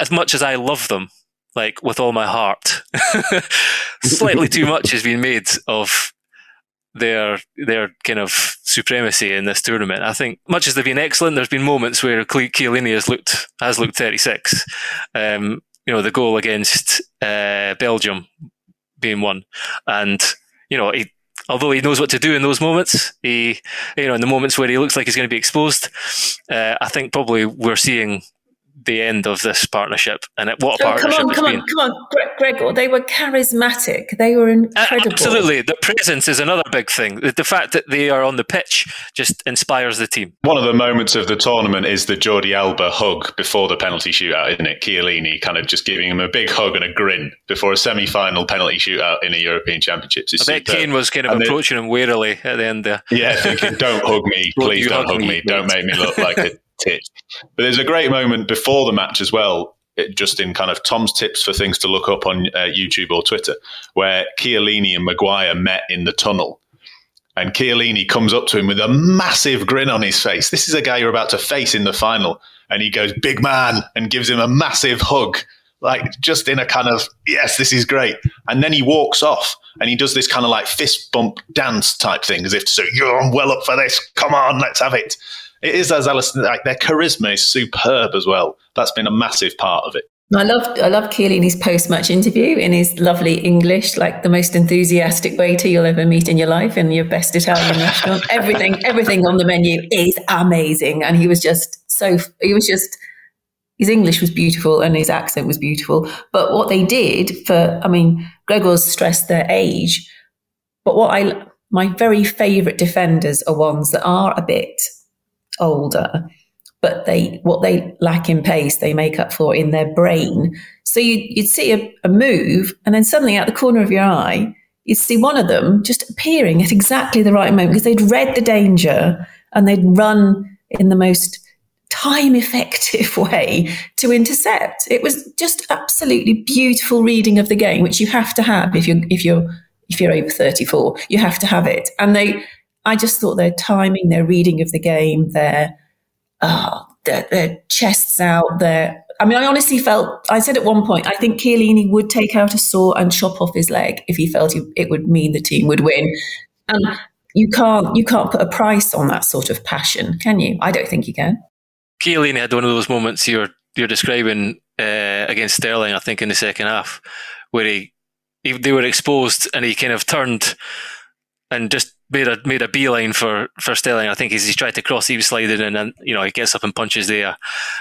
as much as I love them, like with all my heart, slightly too much has been made of their kind of supremacy in this tournament. I think much as they've been excellent, there's been moments where Chiellini has looked 36. The goal against Belgium being one, and although he knows what to do in those moments, in the moments where he looks like he's going to be exposed, I think probably we're seeing the end of this partnership. And what a partnership it's been. Come on, Gregor. They were charismatic. They were incredible. Absolutely. The presence is another big thing. The fact that they are on the pitch just inspires the team. One of the moments of the tournament is the Jordi Alba hug before the penalty shootout, isn't it? Chiellini kind of just giving him a big hug and a grin before a semi-final penalty shootout in a European Championships. I bet Kane was kind of approaching him warily at the end there. Yeah, thinking, don't hug me. Please don't hug me. Don't make me look like a tit. But there's a great moment before the match as well, just in kind of Tom's tips for things to look up on YouTube or Twitter, where Chiellini and Maguire met in the tunnel. And Chiellini comes up to him with a massive grin on his face. This is a guy you're about to face in the final. And he goes, big man, and gives him a massive hug. Like just in a kind of, yes, this is great. And then he walks off and he does this kind of like fist bump dance type thing as if to say, you're well up for this. Come on, let's have it. It is, as Alison, like their charisma is superb as well. That's been a massive part of it. I love Chiellini's post-match interview in his lovely English, like the most enthusiastic waiter you'll ever meet in your life in your best Italian restaurant. Everything on the menu is amazing. And his English was beautiful and his accent was beautiful. But what they did Gregor's stressed their age. But my very favourite defenders are ones that are a bit older, but what they lack in pace, they make up for in their brain. So you'd see a move, and then suddenly out the corner of your eye, you'd see one of them just appearing at exactly the right moment because they'd read the danger and they'd run in the most time-effective way to intercept. It was just absolutely beautiful reading of the game, which you have to have if you're over 34. You have to have it, and I just thought their timing, their reading of the game, their chests out, I honestly felt, I said at one point, I think Chiellini would take out a saw and chop off his leg if he felt it would mean the team would win. And you can't put a price on that sort of passion, can you? I don't think you can. Chiellini had one of those moments you're describing against Sterling, I think, in the second half, where they were exposed and he kind of turned and just made a beeline for Sterling. I think as he tried to cross, he was sliding in and, he gets up and punches there.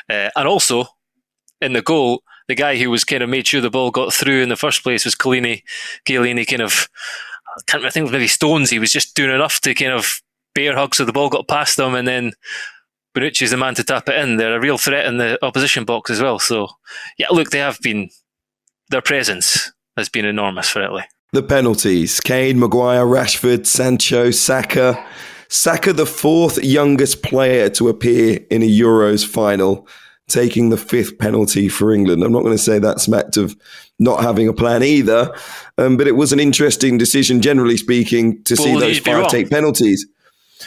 And also, in the goal, the guy who was kind of made sure the ball got through in the first place was Chiellini kind of, I think maybe Stones, he was just doing enough to kind of bear hug so the ball got past him, and then Bonucci's the man to tap it in. They're a real threat in the opposition box as well. So, yeah, look, their presence has been enormous for Italy. The penalties, Kane, Maguire, Rashford, Sancho, Saka. Saka, the fourth youngest player to appear in a Euros final, taking the fifth penalty for England. I'm not going to say that smacked of not having a plan either, but it was an interesting decision, generally speaking, to see those five take penalties.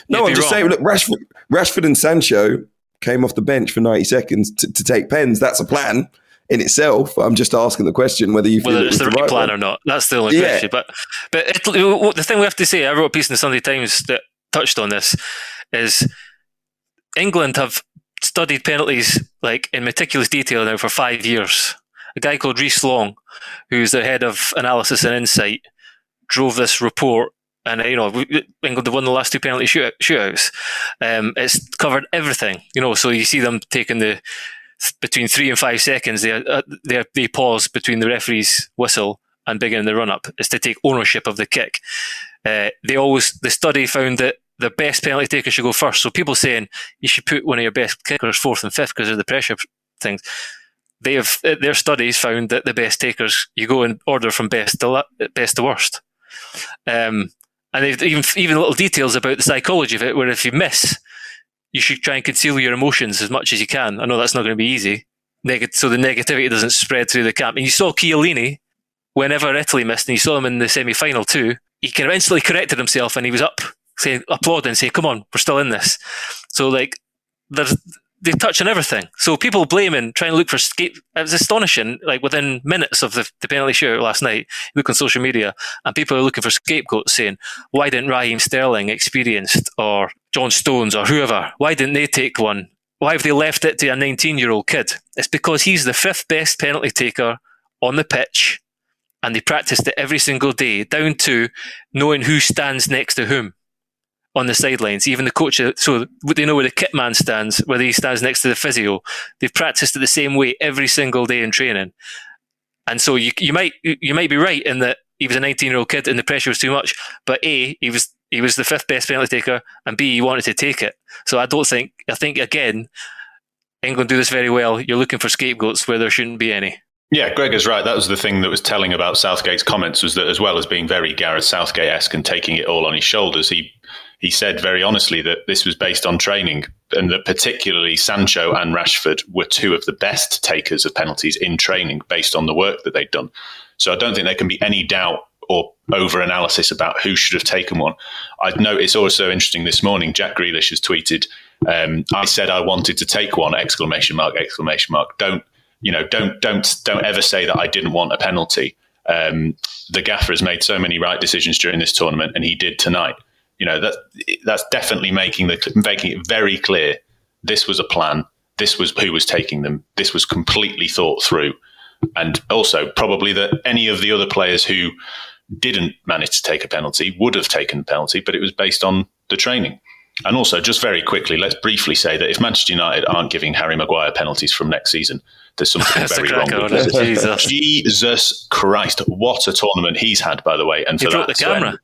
No, I'm just saying, look, Rashford and Sancho came off the bench for 90 seconds to take pens. That's a plan in itself. I'm just asking the question whether you feel it's the right plan or not. That's the only question. But the thing we have to say, I wrote a piece in the Sunday Times that touched on this, is England have studied penalties like in meticulous detail now for 5 years. A guy called Rhys Long, who's the head of analysis and insight, drove this report, and England have won the last two penalty shootouts. It's covered everything, so you see them taking the between 3 and 5 seconds, they pause between the referee's whistle and beginning the run-up. It's to take ownership of the kick. The study found that the best penalty taker should go first. So people saying you should put one of your best kickers fourth and fifth because of the pressure things. Their studies found that the best takers, you go in order from best to worst. And they've even little details about the psychology of it, where if you miss, you should try and conceal your emotions as much as you can. I know that's not going to be easy. So the negativity doesn't spread through the camp. And you saw Chiellini, whenever Italy missed, and you saw him in the semi-final too, he kind of instantly corrected himself and he was applauding, saying, come on, we're still in this. So like, there's they touch on everything. So people blaming, trying to look for escape. It was astonishing. Like within minutes of the penalty shootout last night, look on social media, and people are looking for scapegoats, saying, "Why didn't Raheem Sterling, experienced, or John Stones, or whoever? Why didn't they take one? Why have they left it to a 19-year-old kid?" It's because he's the fifth best penalty taker on the pitch, and they practiced it every single day, down to knowing who stands next to whom on the sidelines. Even the coach, so they know where the kit man stands, whether he stands next to the physio. They've practiced it the same way every single day in training. And so you might be right in that he was a 19-year-old kid and the pressure was too much, but A, he was the fifth best penalty taker, and B, he wanted to take it. So I think again, England do this very well. You're looking for scapegoats where there shouldn't be any. Yeah, Greg is right. That was the thing that was telling about Southgate's comments, was that as well as being very Gareth Southgate-esque and taking it all on his shoulders, he said very honestly that this was based on training, and that particularly Sancho and Rashford were two of the best takers of penalties in training based on the work that they'd done. So I don't think there can be any doubt or over-analysis about who should have taken one. I'd noticed also interesting this morning, Jack Grealish has tweeted, "I said I wanted to take one, exclamation mark. Don't ever say that I didn't want a penalty." The gaffer has made so many right decisions during this tournament, and he did tonight. You know, that's definitely making it very clear this was a plan, this was who was taking them, this was completely thought through. And also probably that any of the other players who didn't manage to take a penalty would have taken the penalty, but it was based on the training. And also, just very quickly, let's briefly say that if Manchester United aren't giving Harry Maguire penalties from next season, there's something very wrong with it. Jesus Christ, what a tournament he's had, by the way. And he broke the camera.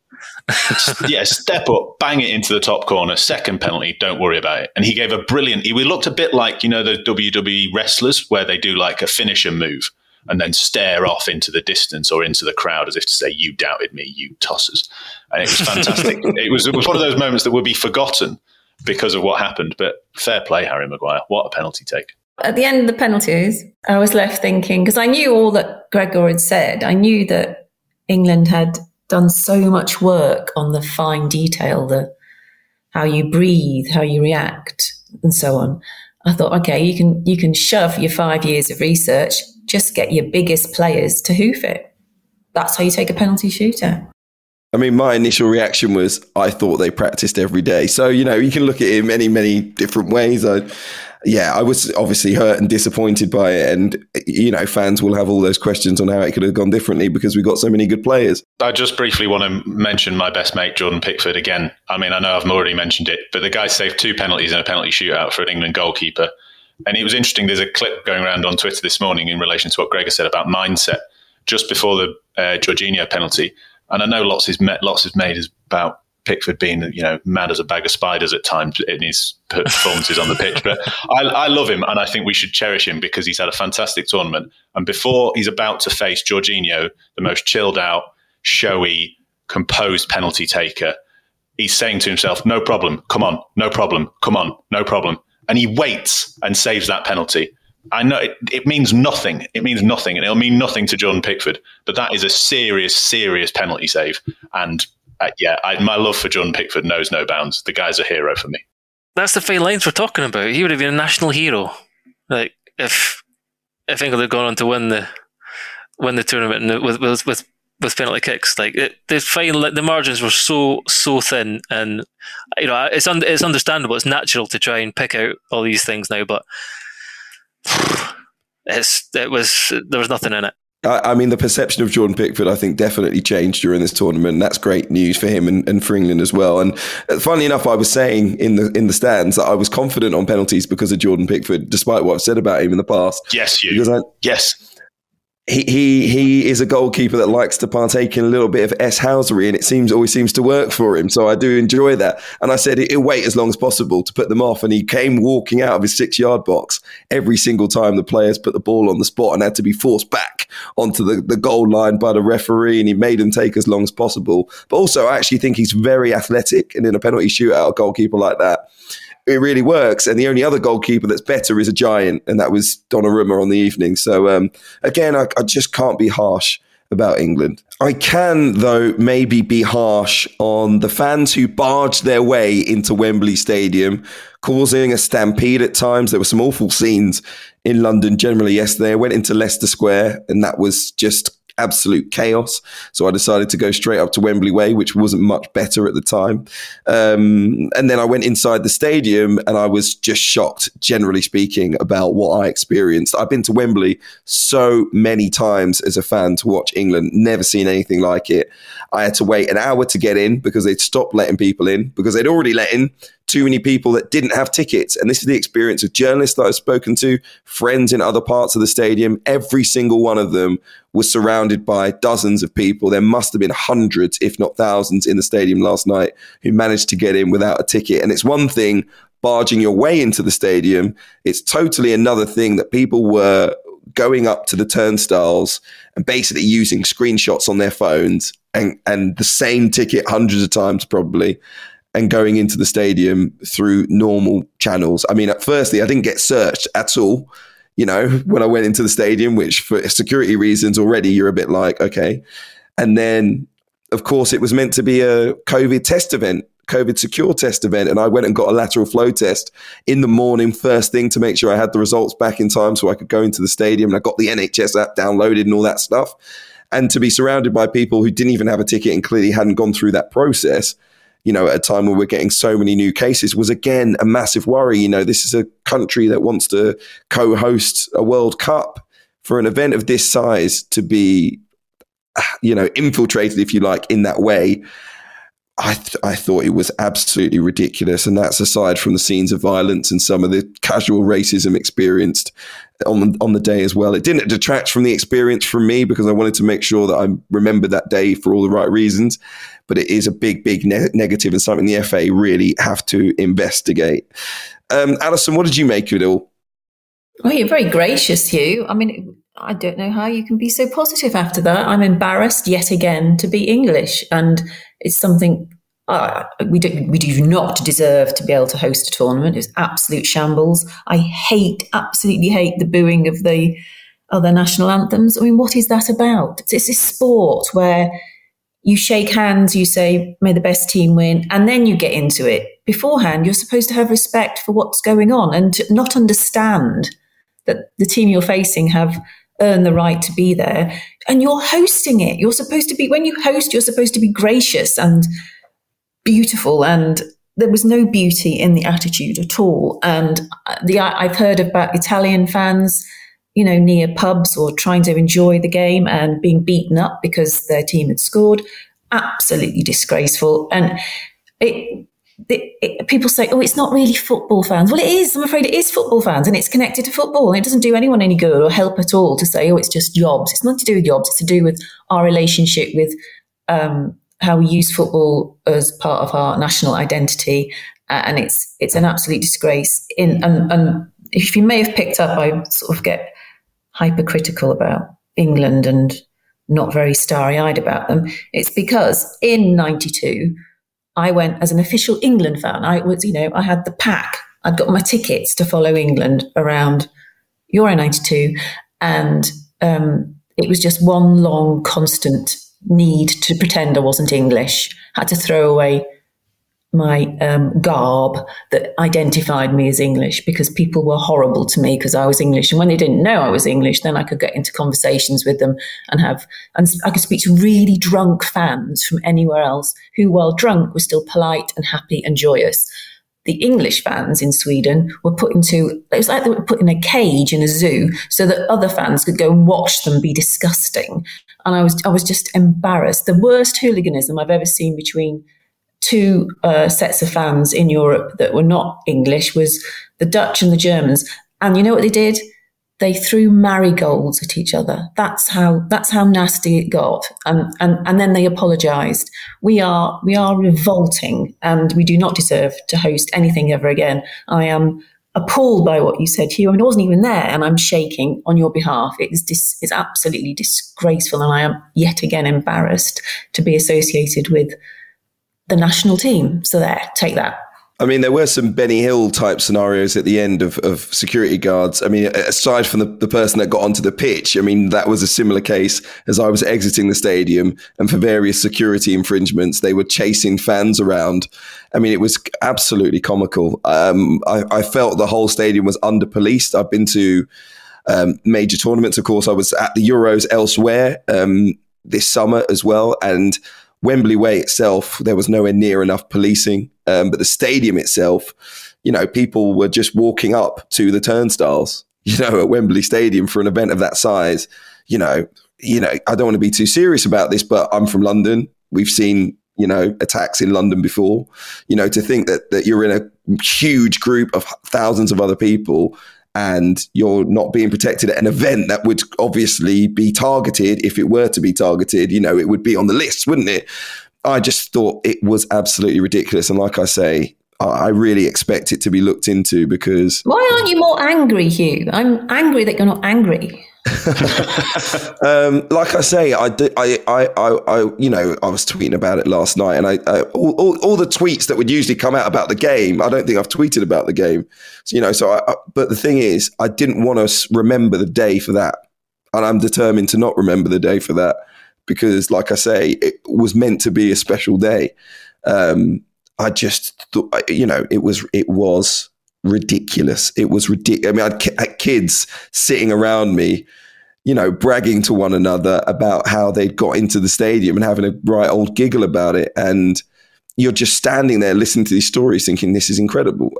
Yeah, step up, bang it into the top corner, second penalty, don't worry about it. And he gave a brilliant, we looked a bit like, you know, those WWE wrestlers where they do like a finisher move and then stare off into the distance or into the crowd as if to say, "You doubted me, you tossers." And it was fantastic. It was one of those moments that would be forgotten because of what happened. But fair play, Harry Maguire. What a penalty take. At the end of the penalties, I was left thinking, because I knew all that Gregor had said. I knew that England had done so much work on the fine detail, how you breathe, how you react, and so on. I thought, okay, you can shove your 5 years of research, just get your biggest players to hoof it. That's how you take a penalty shooter. I mean, my initial reaction was, I thought they practiced every day. So, you know, you can look at it in many, many different ways. I was obviously hurt and disappointed by it. And, you know, fans will have all those questions on how it could have gone differently because we got so many good players. I just briefly want to mention my best mate, Jordan Pickford, again. I mean, I know I've already mentioned it, but the guy saved two penalties in a penalty shootout for an England goalkeeper. And it was interesting. There's a clip going around on Twitter this morning in relation to what Gregor said about mindset just before the Jorginho penalty. And I know lots is made about Pickford being, you know, mad as a bag of spiders at times in his performances on the pitch, but I love him, and I think we should cherish him because he's had a fantastic tournament. And before he's about to face Jorginho, the most chilled out, showy, composed penalty taker, he's saying to himself, "No problem, come on, no problem, come on, no problem," and he waits and saves that penalty. I know it means nothing. It means nothing, and it'll mean nothing to Jordan Pickford. But that is a serious, serious penalty save. And my love for Jordan Pickford knows no bounds. The guy's a hero for me. That's the fine lines we're talking about. He would have been a national hero, like if England had gone on to win the tournament and with penalty kicks. Like the margins were so thin, and you know it's understandable. It's natural to try and pick out all these things now, but there was nothing in it. I mean, the perception of Jordan Pickford, I think, definitely changed during this tournament. That's great news for him and for England as well. And funnily enough, I was saying in the stands that I was confident on penalties because of Jordan Pickford, despite what I've said about him in the past. Yes, you. Yes. He is a goalkeeper that likes to partake in a little bit of S-housery, and it always seems to work for him. So I do enjoy that. And I said he'll wait as long as possible to put them off. And he came walking out of his 6-yard box every single time the players put the ball on the spot and had to be forced back onto the goal line by the referee. And he made them take as long as possible. But also, I actually think he's very athletic. And in a penalty shootout, a goalkeeper like that, it really works. And the only other goalkeeper that's better is a giant, and that was Donnarumma on the evening. So again, I just can't be harsh about England. I can, though, maybe be harsh on the fans who barged their way into Wembley Stadium, causing a stampede at times. There were some awful scenes in London generally yesterday. I went into Leicester Square and that was just absolute chaos. So I decided to go straight up to Wembley Way, which wasn't much better at the time. And then I went inside the stadium and I was just shocked, generally speaking, about what I experienced. I've been to Wembley so many times as a fan to watch England, never seen anything like it. I had to wait an hour to get in because they'd stopped letting people in because they'd already let in too many people that didn't have tickets. And this is the experience of journalists that I've spoken to, friends in other parts of the stadium. Every single one of them was surrounded by dozens of people. There must have been hundreds, if not thousands, in the stadium last night who managed to get in without a ticket. And it's one thing barging your way into the stadium. It's totally another thing that people were going up to the turnstiles and basically using screenshots on their phones and the same ticket hundreds of times probably, and going into the stadium through normal channels. I mean, at firstly, I didn't get searched at all, you know, when I went into the stadium, which for security reasons already, you're a bit like, okay. And then, of course, it was meant to be a COVID test event, COVID secure test event. And I went and got a lateral flow test in the morning, first thing, to make sure I had the results back in time so I could go into the stadium. And I got the NHS app downloaded and all that stuff. And to be surrounded by people who didn't even have a ticket and clearly hadn't gone through that process, you know, at a time when we're getting so many new cases, was again a massive worry. You know, this is a country that wants to co-host a World Cup. For an event of this size to be, you know, infiltrated, if you like, in that way, I thought it was absolutely ridiculous. And that's aside from the scenes of violence and some of the casual racism experienced on the day as well. It didn't detract from the experience for me because I wanted to make sure that I remembered that day for all the right reasons. But it is a big negative and something the FA really have to investigate. Alison, what did you make of it all? Well, you're very gracious, Hugh. I mean, I don't know how you can be so positive after that. I'm embarrassed yet again to be English, and it's something we do not deserve to be able to host a tournament. It's absolute shambles. I absolutely hate the booing of the other national anthems. I mean, what is that about? It's a sport where you shake hands, you say, may the best team win, and then you get into it. Beforehand, you're supposed to have respect for what's going on and to not understand that the team you're facing have earn the right to be there, and you're hosting it. You're supposed to be, when you host, you're supposed to be gracious and beautiful. And there was no beauty in the attitude at all. And I've heard about Italian fans, you know, near pubs or trying to enjoy the game and being beaten up because their team had scored. Absolutely disgraceful. And people say, oh, it's not really football fans. Well, it is. I'm afraid it is football fans, and it's connected to football. And it doesn't do anyone any good or help at all to say, oh, it's just yobs. It's not to do with yobs. It's to do with our relationship with how we use football as part of our national identity. And it's an absolute disgrace. And if you may have picked up, I sort of get hypercritical about England and not very starry-eyed about them. It's because in 92... I went as an official England fan. I was, you know, I had the pack. I'd got my tickets to follow England around Euro 92. And it was just one long, constant need to pretend I wasn't English. I had to throw away my garb that identified me as English because people were horrible to me because I was English. And when they didn't know I was English, then I could get into conversations with them and I could speak to really drunk fans from anywhere else who, while drunk, were still polite and happy and joyous. The English fans in Sweden were it was like they were put in a cage in a zoo so that other fans could go and watch them be disgusting. And I was just embarrassed. The worst hooliganism I've ever seen between two sets of fans in Europe that were not English was the Dutch and the Germans. And you know what they did? They threw marigolds at each other. That's how nasty it got. And then they apologised. We are revolting, and we do not deserve to host anything ever again. I am appalled by what you said, Hugh. I mean, I wasn't even there, and I'm shaking on your behalf. It's absolutely disgraceful, and I am yet again embarrassed to be associated with the national team. So there, take that. I mean, there were some Benny Hill type scenarios at the end of security guards. I mean, aside from the person that got onto the pitch, I mean, that was a similar case as I was exiting the stadium, and for various security infringements, they were chasing fans around. I mean, it was absolutely comical. I felt the whole stadium was under-policed. I've been to major tournaments. Of course, I was at the Euros elsewhere this summer as well. And Wembley Way itself, there was nowhere near enough policing. But the stadium itself, you know, people were just walking up to the turnstiles, you know, at Wembley Stadium for an event of that size. You know, I don't want to be too serious about this, but I'm from London. We've seen, you know, attacks in London before. You know, to think that you're in a huge group of thousands of other people and you're not being protected at an event that would obviously be targeted. If it were to be targeted, you know, it would be on the list, wouldn't it? I just thought it was absolutely ridiculous. And like I say, I really expect it to be looked into because... Why aren't you more angry, Hugh? I'm angry that you're not angry. Like I say, I you know, I was tweeting about it last night, and I all the tweets that would usually come out about the game, I don't think I've tweeted about the game. So, you know, but the thing is, I didn't want to remember the day for that, and I'm determined to not remember the day for that because, like I say, it was meant to be a special day. I just thought, you know, it was ridiculous. It was ridiculous. I mean, I had kids sitting around me, you know, bragging to one another about how they'd got into the stadium and having a right old giggle about it. And you're just standing there listening to these stories thinking, this is incredible.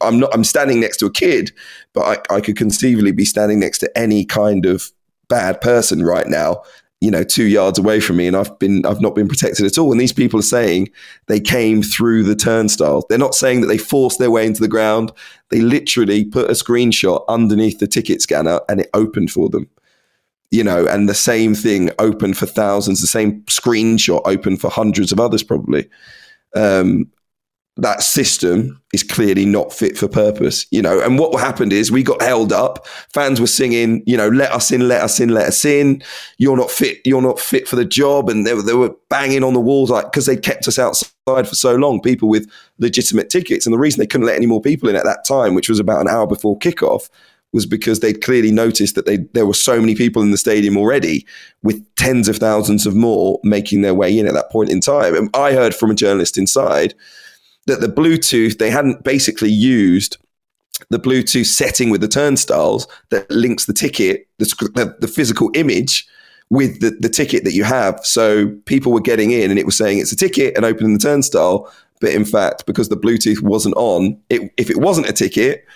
I'm standing next to a kid, but I could conceivably be standing next to any kind of bad person right now, you know, 2 yards away from me, and I've not been protected at all. And these people are saying they came through the turnstile. They're not saying that they forced their way into the ground. They literally put a screenshot underneath the ticket scanner and it opened for them, you know, and the same thing opened for thousands, the same screenshot opened for hundreds of others, probably. That system is clearly not fit for purpose, you know. And what happened is we got held up. Fans were singing, you know, let us in, let us in, let us in. You're not fit for the job. And they were banging on the walls, like, because they kept us outside for so long, people with legitimate tickets. And the reason they couldn't let any more people in at that time, which was about an hour before kickoff, was because they'd clearly noticed that there were so many people in the stadium already, with tens of thousands of more making their way in at that point in time. And I heard from a journalist inside that the Bluetooth, they hadn't basically used the Bluetooth setting with the turnstiles that links the ticket, the physical image with the ticket that you have. So people were getting in and it was saying it's a ticket and opening the turnstile. But in fact, because the Bluetooth wasn't on, if it wasn't a ticket,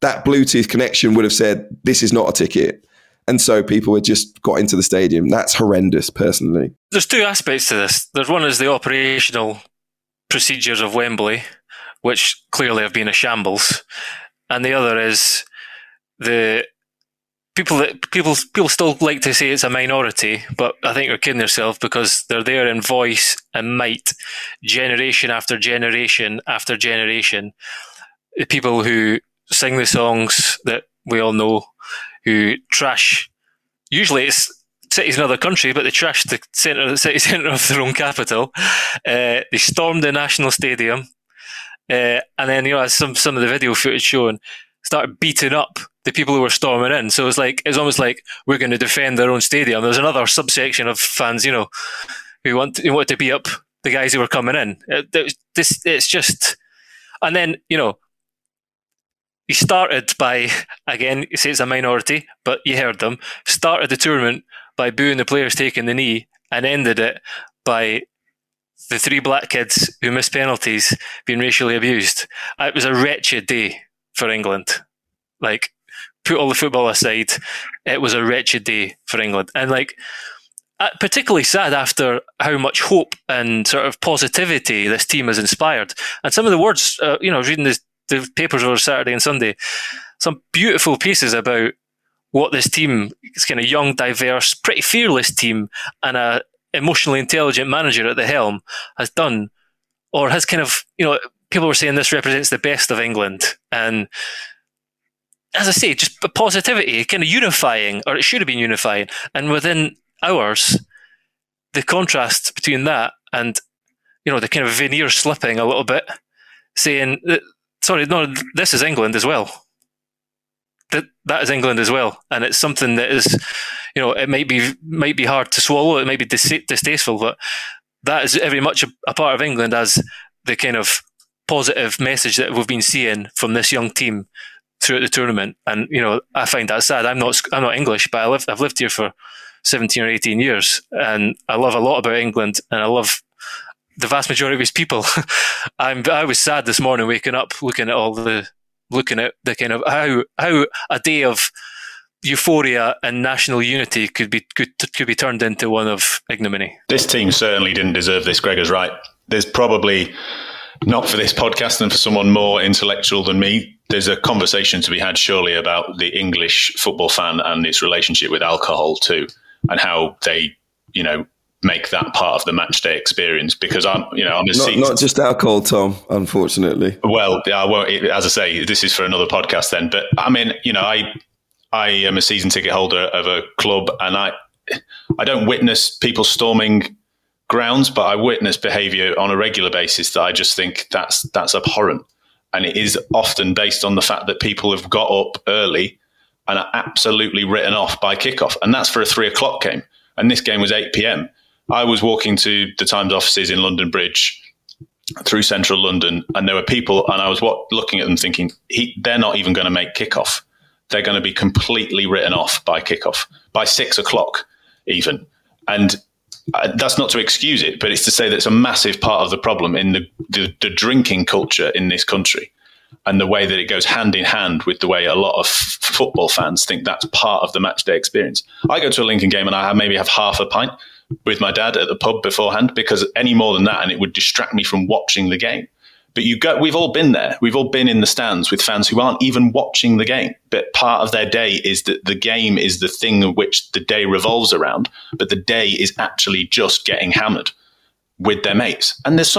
that Bluetooth connection would have said, this is not a ticket. And so people had just got into the stadium. That's horrendous, personally. There's two aspects to this. There's one is the operational procedures of Wembley, which clearly have been a shambles, and the other is the people still like to say it's a minority, but I think they're kidding themselves because they're there in voice and might, generation after generation after generation. The people who sing the songs that we all know, who trash, usually it's cities in other countries, but they trashed the city centre of their own capital. They stormed the National Stadium, and then, you know, as some of the video footage shown, started beating up the people who were storming in. So it's almost like we're going to defend their own stadium. There's another subsection of fans, you know, who want to beat up the guys who were coming in. It's just, and then, you know, he started by, again, you say it's a minority, but you heard them, started the tournament by booing the players taking the knee and ended it by the three black kids who missed penalties being racially abused. It was a wretched day for England. Like, put all the football aside, it was a wretched day for England. And, like, particularly sad after how much hope and sort of positivity this team has inspired. And some of the words, you know, I was reading the papers over Saturday and Sunday, some beautiful pieces about what this team, it's kind of young, diverse, pretty fearless team, and a emotionally intelligent manager at the helm has done, or has kind of, you know, people were saying this represents the best of England. And as I say, just positivity, kind of unifying, or it should have been unifying. And within hours, the contrast between that and, you know, the kind of veneer slipping a little bit saying, sorry, no, this is England as well. That is England as well. And it's something that is, you know, it might be hard to swallow. It might be distasteful, but that is very much a part of England as the kind of positive message that we've been seeing from this young team throughout the tournament. And, you know, I find that sad. I'm not English, but I've lived here for 17 or 18 years and I love a lot about England and I love the vast majority of his people. I was sad this morning waking up looking at the kind of how a day of euphoria and national unity could be turned into one of ignominy. This team certainly didn't deserve this. Gregor's right. There's probably, not for this podcast and for someone more intellectual than me, there's a conversation to be had surely about the English football fan and its relationship with alcohol too, and how they, you know, make that part of the match day experience. Because not just alcohol, Tom, unfortunately. Well, I won't, as I say, this is for another podcast then. But I mean, you know, I am a season ticket holder of a club, and I don't witness people storming grounds, but I witness behaviour on a regular basis that I just think that's abhorrent, and it is often based on the fact that people have got up early and are absolutely written off by kickoff, and that's for a 3:00 game. And this game was 8 p.m. I was walking to the Times offices in London Bridge through central London, and there were people, and I was looking at them thinking, they're not even going to make kickoff. They're going to be completely written off by kickoff, by 6:00 even. And that's not to excuse it, but it's to say that it's a massive part of the problem in the drinking culture in this country, and the way that it goes hand in hand with the way a lot of football fans think that's part of the match day experience. I go to a Lincoln game and I maybe have half a pint with my dad at the pub beforehand, because any more than that and it would distract me from watching the game. But we've all been there. We've all been in the stands with fans who aren't even watching the game. But part of their day is that the game is the thing which the day revolves around, but the day is actually just getting hammered with their mates. And there's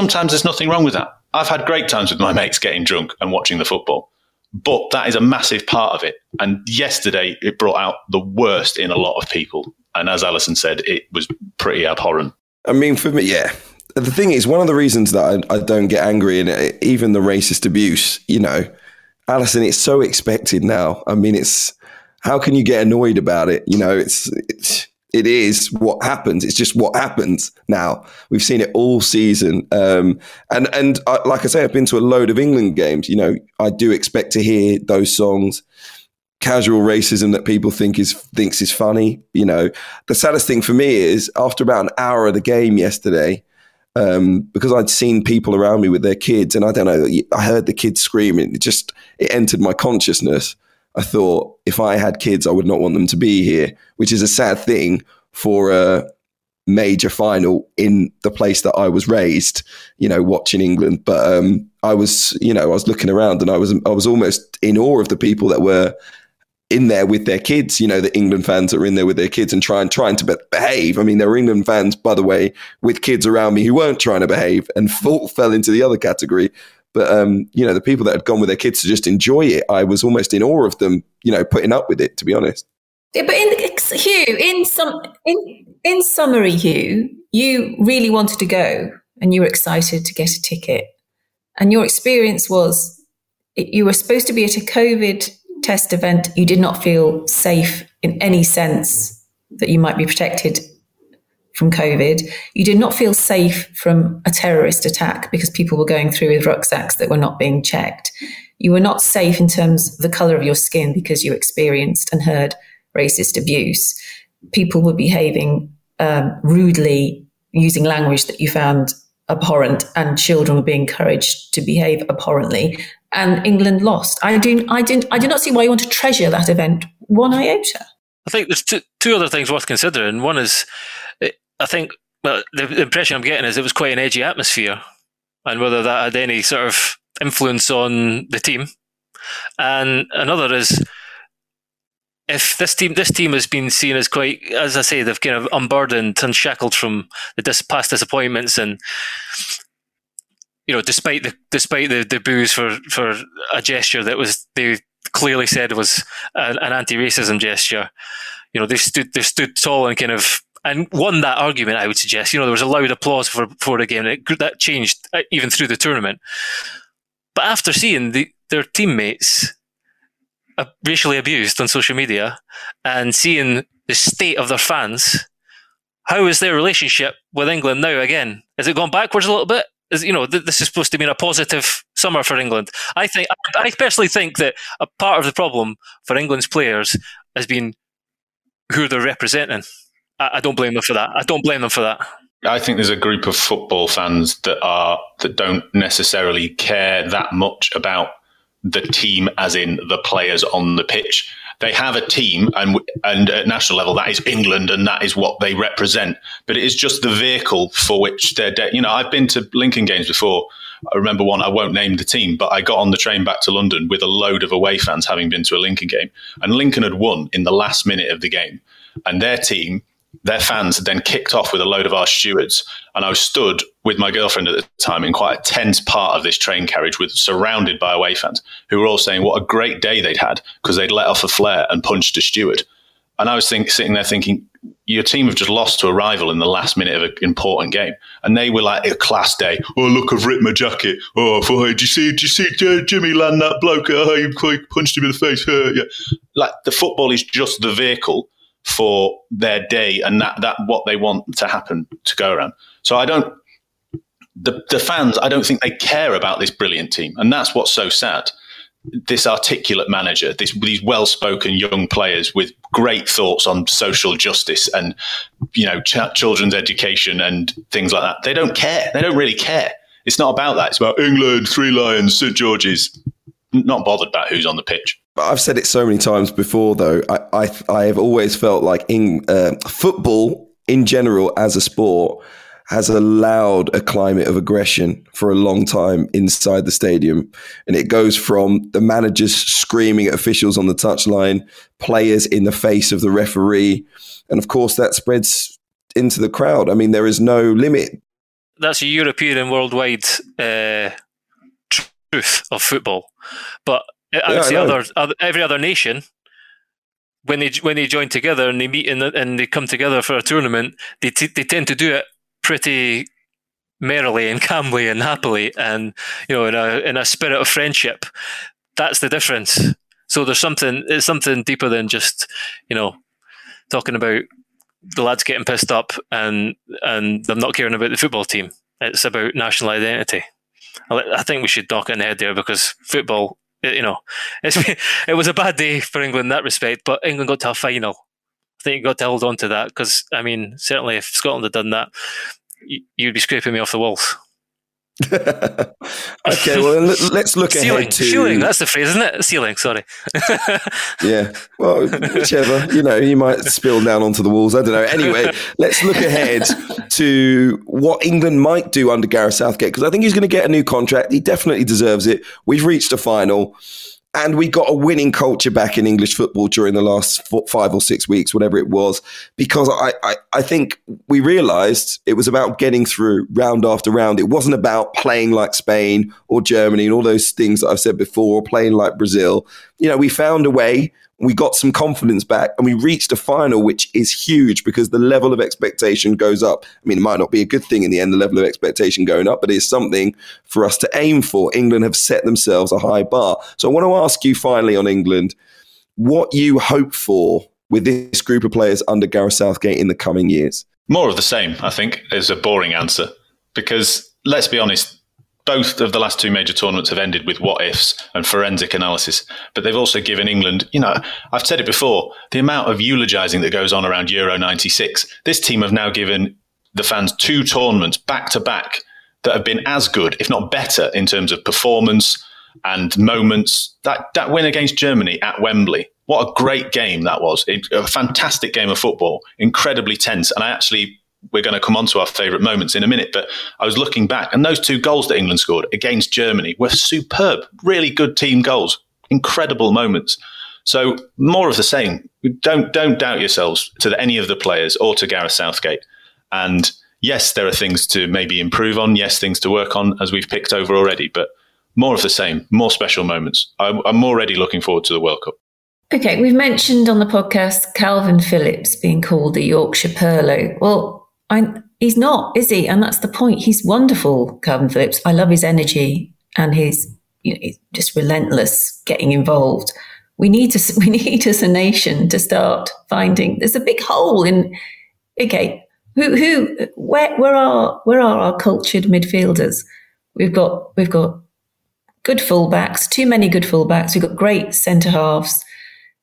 nothing wrong with that. I've had great times with my mates getting drunk and watching the football, but that is a massive part of it. And yesterday it brought out the worst in a lot of people. And as Alison said, it was pretty abhorrent. I mean, for me, yeah. The thing is, one of the reasons that I don't get angry and even the racist abuse, you know, Alison, it's so expected now. I mean, it's, how can you get annoyed about it? You know, it is what happens. It's just what happens now. We've seen it all season. And like I say, I've been to a load of England games. You know, I do expect to hear those songs. Casual racism that people thinks is funny. You know, the saddest thing for me is after about an hour of the game yesterday, because I'd seen people around me with their kids, and I don't know, I heard the kids screaming. It entered my consciousness. I thought, if I had kids, I would not want them to be here, which is a sad thing for a major final in the place that I was raised, you know, watching England. But I was looking around and I was almost in awe of the people that were in there with their kids, you know, the England fans that were in there with their kids and trying to behave. I mean, there were England fans, by the way, with kids around me who weren't trying to behave and fell into the other category. But, you know, the people that had gone with their kids to just enjoy it, I was almost in awe of them, you know, putting up with it, to be honest. Yeah, but in summary, you really wanted to go and you were excited to get a ticket. And your experience was you were supposed to be at a COVID test event. You did not feel safe in any sense that you might be protected from COVID. You did not feel safe from a terrorist attack because people were going through with rucksacks that were not being checked. You were not safe in terms of the colour of your skin because you experienced and heard racist abuse. People were behaving rudely, using language that you found abhorrent, and children were being encouraged to behave abhorrently. And England lost. I do not see why you want to treasure that event one iota. I think there's two other things worth considering. One is, I think, well, the impression I'm getting is it was quite an edgy atmosphere, and whether that had any sort of influence on the team. And another is, if this team has been seen as quite, as I say, they've kind of unburdened, unshackled from the past disappointments, and you know, despite the boos for a gesture that was, they clearly said was an anti-racism gesture, you know, they've stood tall and kind of and won that argument. I would suggest, you know, there was a loud applause for the game, and that changed even through the tournament. But after seeing their teammates racially abused on social media and seeing the state of their fans, how is their relationship with England now again? Has it gone backwards a little bit? This is supposed to mean a positive summer for England. I personally think that a part of the problem for England's players has been who they're representing. I don't blame them for that. I think there's a group of football fans that don't necessarily care that much about the team, as in the players on the pitch. They have a team, and at national level, that is England, and that is what they represent. But it is just the vehicle for which they're. I've been to Lincoln games before. I remember one. I won't name the team, but I got on the train back to London with a load of away fans, having been to a Lincoln game, and Lincoln had won in the last minute of the game, and their team. Their fans had then kicked off with a load of our stewards, and I was stood with my girlfriend at the time in quite a tense part of this train carriage, surrounded by away fans who were all saying what a great day they'd had because they'd let off a flare and punched a steward. And I was sitting there thinking, your team have just lost to a rival in the last minute of an important game, and they were like a class day. Oh, look, I've ripped my jacket. Oh, boy, did you see Jimmy land that bloke? Oh, you punched him in the face. Yeah. Like, the football is just the vehicle for their day, and that what they want to happen to go around. So the fans, I don't think they care about this brilliant team, and that's what's so sad. This articulate manager, these well-spoken young players with great thoughts on social justice and children's education and things like that. They don't care. They don't really care. It's not about that. It's about England, Three Lions, St George's. Not bothered about who's on the pitch. I've said it so many times before, though. I have always felt like football in general as a sport has allowed a climate of aggression for a long time inside the stadium. And it goes from the managers screaming at officials on the touchline, players in the face of the referee. And of course, that spreads into the crowd. I mean, there is no limit. That's a European and worldwide truth of football. But I would say every other nation, when they join together and they meet and they come together for a tournament, they tend to do it pretty merrily and calmly and happily, and in a spirit of friendship. That's the difference. So there's something deeper than just talking about the lads getting pissed up and them not caring about the football team. It's about national identity. I think we should knock it on the head there, because football. It was a bad day for England in that respect, but England got to a final. I think you got to hold on to that, because, I mean, certainly if Scotland had done that, you'd be scraping me off the walls. Okay, well, let's look ahead to... Ceiling, that's the phrase, isn't it? Ceiling, sorry. Yeah, well, whichever. You might spill down onto the walls. I don't know. Anyway, let's look ahead to what England might do under Gareth Southgate, because I think he's going to get a new contract. He definitely deserves it. We've reached a final, and we got a winning culture back in English football during the last 5 or 6 weeks, whatever it was, because I think we realised it was about getting through round after round. It wasn't about playing like Spain or Germany and all those things that I've said before, or playing like Brazil. We found a way, we got some confidence back, and we reached a final, which is huge because the level of expectation goes up. I mean, it might not be a good thing in the end, the level of expectation going up, but it's something for us to aim for. England have set themselves a high bar. So I want to ask you finally on England, what you hope for with this group of players under Gareth Southgate in the coming years? More of the same, I think, is a boring answer, because let's be honest, both of the last two major tournaments have ended with what-ifs and forensic analysis, but they've also given England, I've said it before, the amount of eulogising that goes on around Euro 96. This team have now given the fans two tournaments back-to-back that have been as good, if not better, in terms of performance and moments. That win against Germany at Wembley, what a great game that was. A fantastic game of football, incredibly tense, and we're going to come on to our favourite moments in a minute, but I was looking back, and those two goals that England scored against Germany were superb, really good team goals, incredible moments. So more of the same. Don't doubt yourselves to any of the players or to Gareth Southgate. And yes, there are things to maybe improve on. Yes, things to work on, as we've picked over already, but more of the same, more special moments. I'm already looking forward to the World Cup. Okay, we've mentioned on the podcast Calvin Phillips being called the Yorkshire Perlo. Well, he's not, is he? And that's the point. He's wonderful, Calvin Phillips. I love his energy and his you know, just relentless getting involved. We need as a nation to start finding. There's a big hole in. Okay, where are our cultured midfielders? We've got good fullbacks. Too many good fullbacks. We've got great centre halves.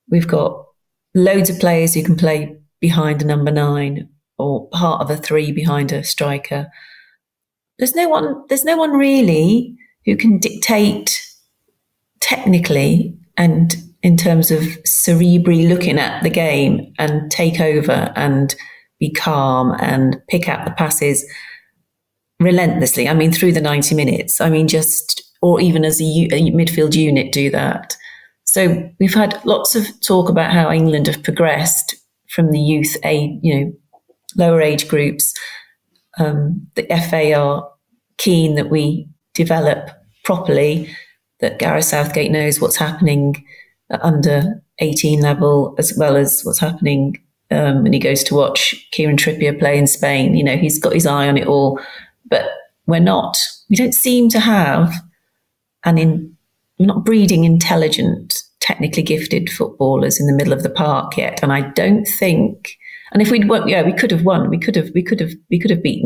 We've got loads of players who can play behind a number 9 or part of a 3 behind a striker. There's no one really who can dictate technically and in terms of cerebrally looking at the game and take over and be calm and pick out the passes relentlessly. I mean, through the 90 minutes. I mean, just, or even as a midfield unit do that. So we've had lots of talk about how England have progressed from the youth, lower age groups. The FA are keen that we develop properly, that Gareth Southgate knows what's happening at under 18 level as well as what's happening when he goes to watch Kieran Trippier play in Spain. You know, he's got his eye on it all, but we don't seem to have we're not breeding intelligent, technically gifted footballers in the middle of the park yet. And I don't think, and if we'd won, yeah, we could have won. We could have beaten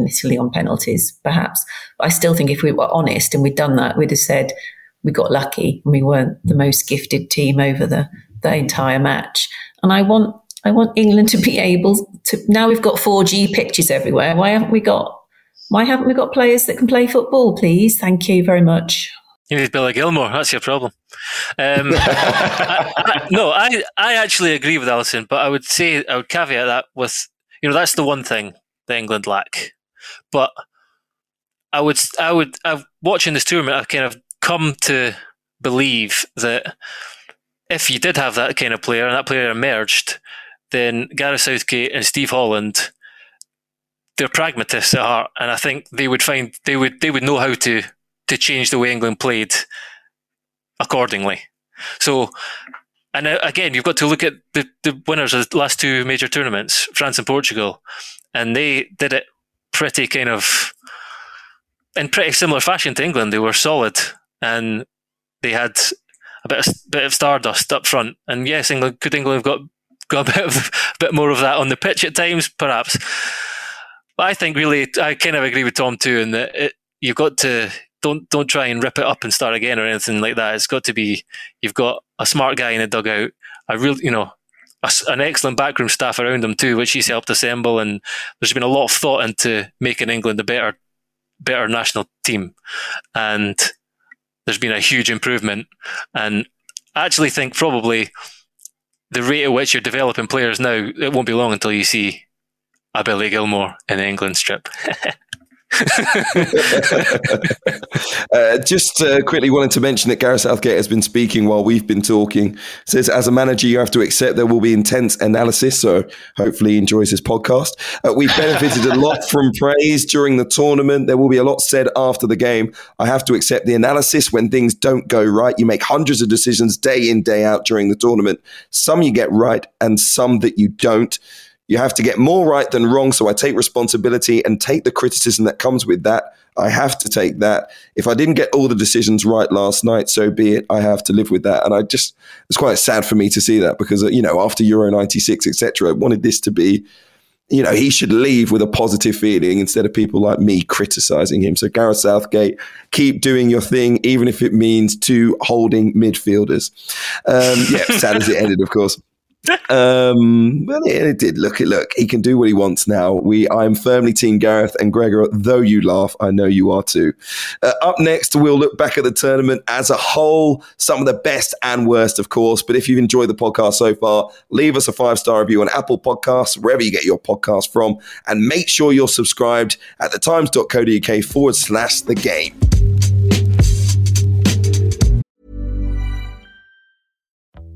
Italy on penalties, perhaps. But I still think if we were honest and we'd done that, we'd have said we got lucky and we weren't the most gifted team over the entire match. And I want England to be able to. Now we've got 4G pitches everywhere. Why haven't we got players that can play football, please? Thank you very much. You need Billy Gilmore. That's your problem. I actually agree with Alison, but I would caveat that with, that's the one thing that England lack. But I've watching this tournament, I've kind of come to believe that if you did have that kind of player and that player emerged, then Gareth Southgate and Steve Holland, they're pragmatists at heart, and I think they would know how to change the way England played accordingly. So, and again, you've got to look at the winners of the last two major tournaments, France and Portugal, and they did it in pretty similar fashion to England. They were solid and they had a bit of stardust up front. And yes, England have got a bit more of that on the pitch at times, perhaps. But I think really, I kind of agree with Tom too, in that you've got to. Don't try and rip it up and start again or anything like that. It's got to be, you've got a smart guy in the dugout, an excellent backroom staff around him too, which he's helped assemble, and there's been a lot of thought into making England a better national team, and there's been a huge improvement. And I actually think probably the rate at which you're developing players now, it won't be long until you see a Billy Gilmore in the England strip. Just quickly wanted to mention that Gareth Southgate has been speaking while we've been talking. Says, as a manager, you have to accept there will be intense analysis, so hopefully he enjoys his podcast. We benefited a lot from praise during the tournament. There will be a lot said after the game. I have to accept the analysis when things don't go right. You make hundreds of decisions day in, day out during the tournament. Some you get right and some that you don't. You have to get more right than wrong, so I take responsibility and take the criticism that comes with that. I have to take that. If I didn't get all the decisions right last night, so be it. I have to live with that. And it's quite sad for me to see that because, after Euro 96, etc., I wanted this to be, he should leave with a positive feeling instead of people like me criticising him. So Gareth Southgate, keep doing your thing, even if it means 2 holding midfielders. Sad as it ended, of course. Well, it did. Look, he can do what he wants now. I'm firmly Team Gareth, and Gregor, though you laugh, I know you are too. Up next, we'll look back at the tournament as a whole, some of the best and worst, of course. But if you've enjoyed the podcast so far, leave us a 5-star review on Apple Podcasts, wherever you get your podcast from, and make sure you're subscribed at thetimes.co.uk/thegame.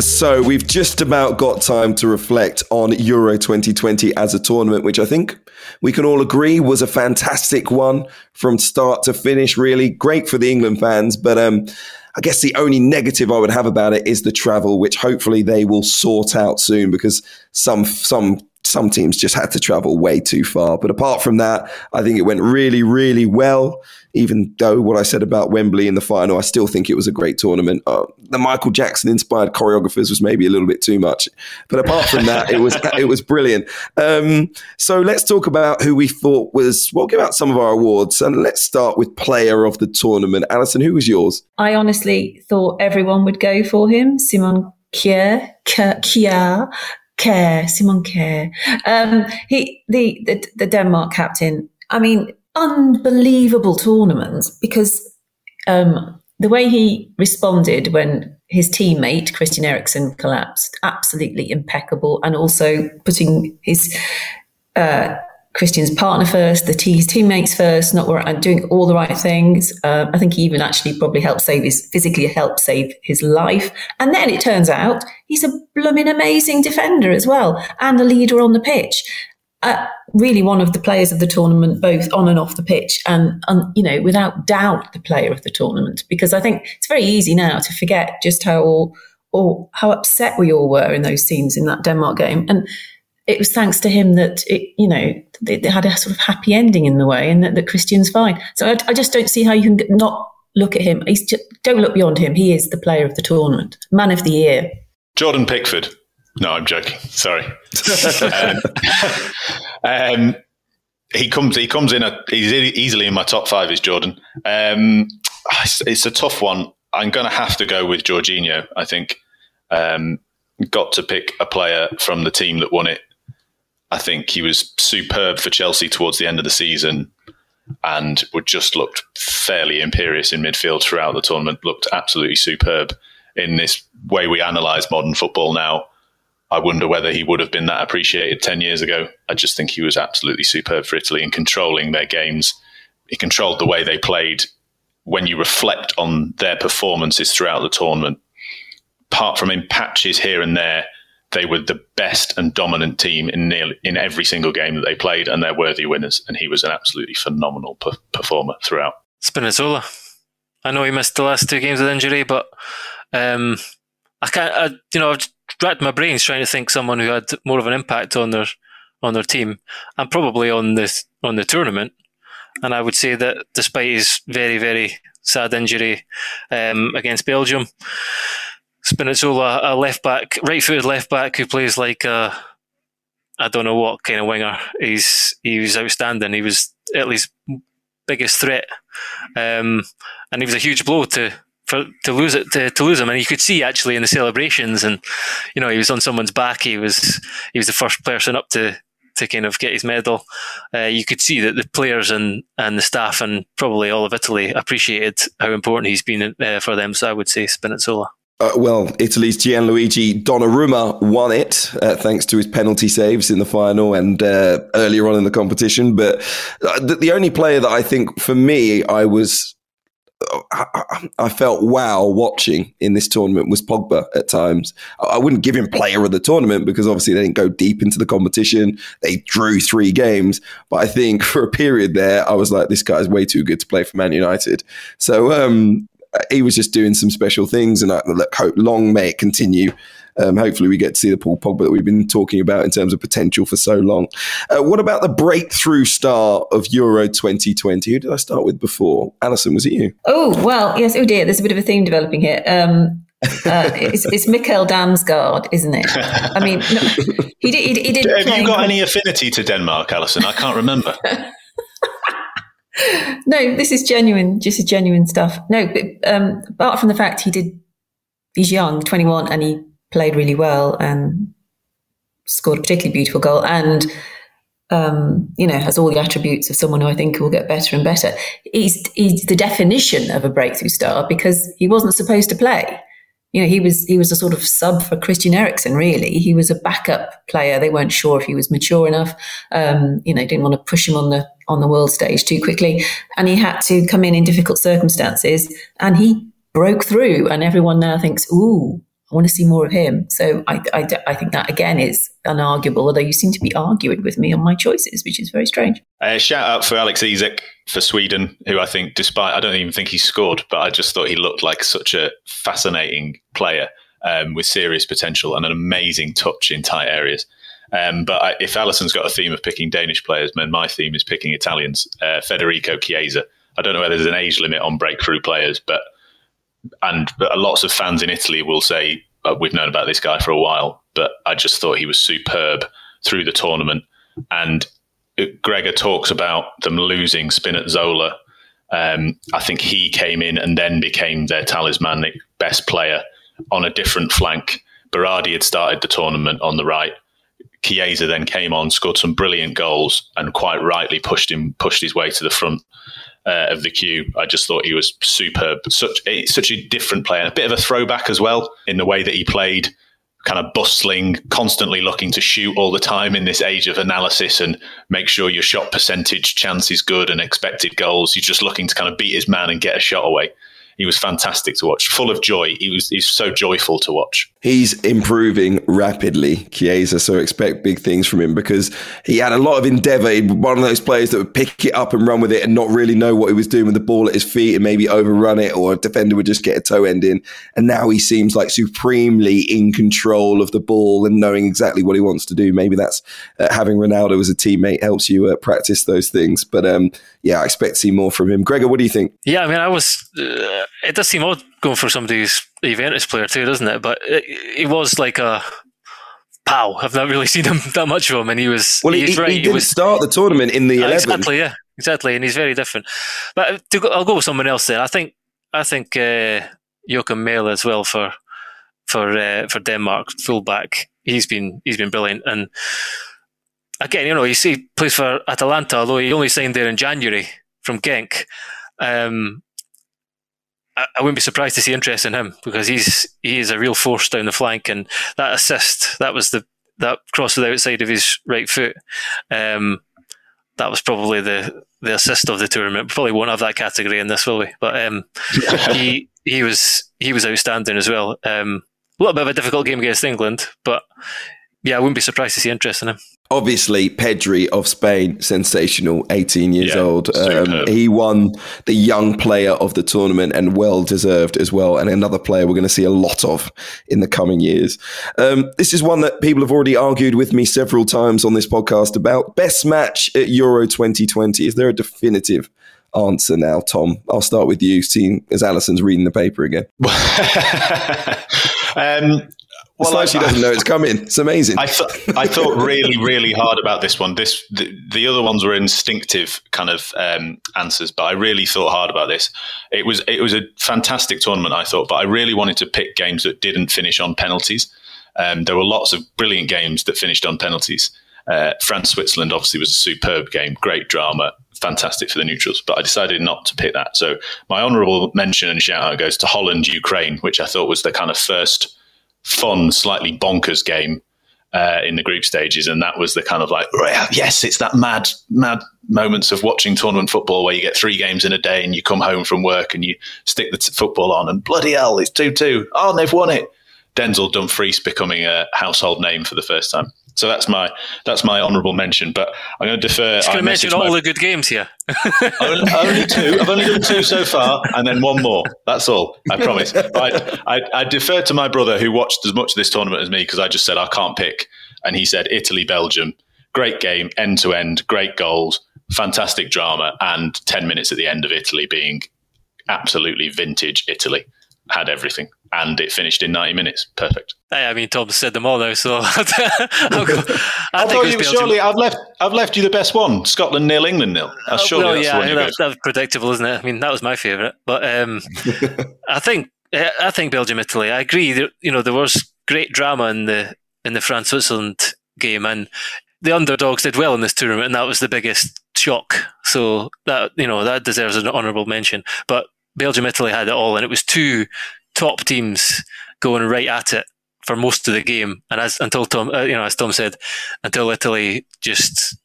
So we've just about got time to reflect on Euro 2020 as a tournament, which I think we can all agree was a fantastic one from start to finish, really. Great for the England fans, but I guess the only negative I would have about it is the travel, which hopefully they will sort out soon, because some teams just had to travel way too far. But apart from that, I think it went really, really well. Even though what I said about Wembley in the final, I still think it was a great tournament. The Michael Jackson-inspired choreographers was maybe a little bit too much. But apart from that, it was brilliant. So let's talk about who we thought was... We'll give out some of our awards, and let's start with player of the tournament. Alison, who was yours? I honestly thought everyone would go for him. Simon Kjær. Simon Kjær. The Denmark captain. I mean, unbelievable tournament, because the way he responded when his teammate Christian Eriksen collapsed, absolutely impeccable, and also putting his Christian's partner first, his teammates first, doing all the right things. I think he even actually probably physically helped save his life. And then it turns out he's a blooming amazing defender as well, and a leader on the pitch. Really one of the players of the tournament, both on and off the pitch, and without doubt the player of the tournament, because I think it's very easy now to forget just how upset we all were in those teams in that Denmark game. And it was thanks to him that they had a sort of happy ending in the way, and that Christian's fine. So I just don't see how you can not look at him. Don't look beyond him. He is the player of the tournament, man of the year. Jordan Pickford. No, I'm joking. Sorry. He comes in. He's easily in my top five. Is Jordan? It's a tough one. I'm going to have to go with Jorginho, I think. Got to pick a player from the team that won it. I think he was superb for Chelsea towards the end of the season, and just looked fairly imperious in midfield throughout the tournament. Looked absolutely superb. In this way we analyse modern football now, I wonder whether he would have been that appreciated 10 years ago. I just think he was absolutely superb for Italy in controlling their games. He controlled the way they played. When you reflect on their performances throughout the tournament, apart from in patches here and there, they were the best and dominant team in every single game that they played, and they're worthy winners. And he was an absolutely phenomenal performer throughout. Spinazzola. I know he missed the last two games with injury, but I've racked my brains trying to think someone who had more of an impact on their team, and probably on the tournament. And I would say that despite his very, very sad injury against Belgium, Spinazzola, a right-footed left back who plays like I don't know what kind of winger. He was outstanding. He was Italy's biggest threat, and he was a huge blow to lose him, and you could see actually in the celebrations, and he was on someone's back. He was the first person up to kind of get his medal. You could see that the players and the staff and probably all of Italy appreciated how important he's been for them. So I would say Spinazzola. Italy's Gianluigi Donnarumma won it thanks to his penalty saves in the final and earlier on in the competition. But the only player that I think for me I felt wow watching in this tournament was Pogba at times. I wouldn't give him player of the tournament because obviously they didn't go deep into the competition. They drew 3 games. But I think for a period there, I was like, this guy is way too good to play for Man United. So he was just doing some special things. And long may it continue Hopefully we get to see the Paul Pogba that we've been talking about in terms of potential for so long. What about the breakthrough star of Euro 2020? Who did I start with before? Alison, was it you? Oh, well, yes. Oh, dear. There's a bit of a theme developing here. It's Mikael Damsgaard, isn't it? I mean, no, he didn't play. Have you got any affinity to Denmark, Alison? I can't remember. No, this is genuine, just genuine stuff. No, but, apart from the fact he's young, 21, and he played really well and scored a particularly beautiful goal and, has all the attributes of someone who I think will get better and better. He's the definition of a breakthrough star because he wasn't supposed to play. You know, he was a sort of sub for Christian Eriksen, really. He was a backup player. They weren't sure if he was mature enough. Didn't want to push him on the world stage too quickly. And he had to come in difficult circumstances. And he broke through. And everyone now thinks, ooh, I want to see more of him. So I think that, again, is unarguable, although you seem to be arguing with me on my choices, which is very strange. Shout out for Alex Isak for Sweden, who I think, I don't even think he scored, but I just thought he looked like such a fascinating player with serious potential and an amazing touch in tight areas. But if Alison's got a theme of picking Danish players, then my theme is picking Italians. Federico Chiesa. I don't know whether there's an age limit on breakthrough players, but lots of fans in Italy will say, we've known about this guy for a while, but I just thought he was superb through the tournament. And Gregor talks about them losing Spinazzola. I think he came in and then became their talismanic best player on a different flank. Berardi had started the tournament on the right. Chiesa then came on, scored some brilliant goals and quite rightly pushed his way to the front of the queue. I just thought he was superb. Such a different player, a bit of a throwback as well in the way that he played, kind of bustling, constantly looking to shoot all the time in this age of analysis and make sure your shot percentage, chance is good and expected goals. He's just looking to kind of beat his man and get a shot away. He was fantastic to watch, full of joy. He's so joyful to watch. He's improving rapidly, Chiesa, so expect big things from him because he had a lot of endeavour. He was one of those players that would pick it up and run with it and not really know what he was doing with the ball at his feet and maybe overrun it, or a defender would just get a toe end in. And now he seems like supremely in control of the ball and knowing exactly what he wants to do. Maybe that's having Ronaldo as a teammate helps you practice those things. But I expect to see more from him. Gregor, what do you think? Yeah, I mean, I was... it does seem odd going for somebody's Juventus player too, doesn't it? But he was like a pal. I've not really seen him that much of him, and he was he didn't start the tournament in the 11. Exactly, and he's very different. But I'll go with someone else then. I think Joachim Mæhle as well for Denmark, fullback. He's been brilliant, and again, he plays for Atalanta, although he only signed there in January from Genk. I wouldn't be surprised to see interest in him because he is a real force down the flank, and that assist, that was that cross to the outside of his right foot. That was probably the assist of the tournament. Probably won't have that category in this, will we? But he was outstanding as well. A little bit of a difficult game against England, but yeah, I wouldn't be surprised to see interest in him. Obviously, Pedri of Spain, sensational, 18 years old. He won the young player of the tournament and well-deserved as well. And another player we're going to see a lot of in the coming years. This is one that people have already argued with me several times on this podcast about. Best match at Euro 2020. Is there a definitive answer now, Tom? I'll start with you, seeing as Alison's reading the paper again. Well, like she doesn't know it's coming. It's amazing. I thought really, really hard about this one. The other ones were instinctive kind of answers, but I really thought hard about this. It was a fantastic tournament, I thought, but I really wanted to pick games that didn't finish on penalties. There were lots of brilliant games that finished on penalties. France-Switzerland obviously was a superb game, great drama, fantastic for the neutrals, but I decided not to pick that. So my honourable mention and shout-out goes to Holland-Ukraine, which I thought was the kind of first fun, slightly bonkers game in the group stages, and that was the kind of like, yes, it's that mad moments of watching tournament football where you get 3 games in a day and you come home from work and you stick the football on and bloody hell, it's 2-2. Oh, and they've won it. Denzel Dumfries becoming a household name for the first time. So that's my honourable mention. But I'm going to defer. Just going to mention all the good games here. Only two. I've only done two so far, and then one more. That's all. I promise. I defer to my brother, who watched as much of this tournament as me, because I just said I can't pick, and he said Italy, Belgium. Great game, end to end, great goals, fantastic drama, and 10 minutes at the end of Italy being absolutely vintage Italy. Had everything, and it finished in 90 minutes. Perfect. Hey, I mean, Tom said them all though, so surely I've left you the best one. Scotland 0-0. That's predictable, isn't it? I mean, that was my favourite. But I think Belgium, Italy. I agree. There was great drama in the France Switzerland game, and the underdogs did well in this tournament, and that was the biggest shock. So that that deserves an honourable mention, but. Belgium, Italy had it all, and it was two top teams going right at it for most of the game. And as Tom said, until Italy just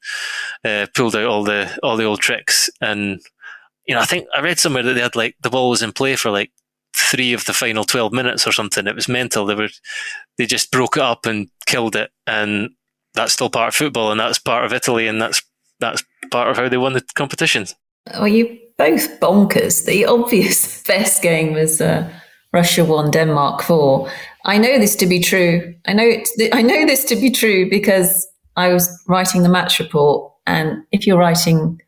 pulled out all the old tricks. And I think I read somewhere that they had the ball was in play for three of the final 12 minutes or something. It was mental. They just broke it up and killed it. And that's still part of football, and that's part of Italy, and that's part of how they won the competition. Well, you both bonkers. The obvious best game was Russia 1, Denmark 4. I know this to be true. I know this to be true because I was writing the match report, and if you're writing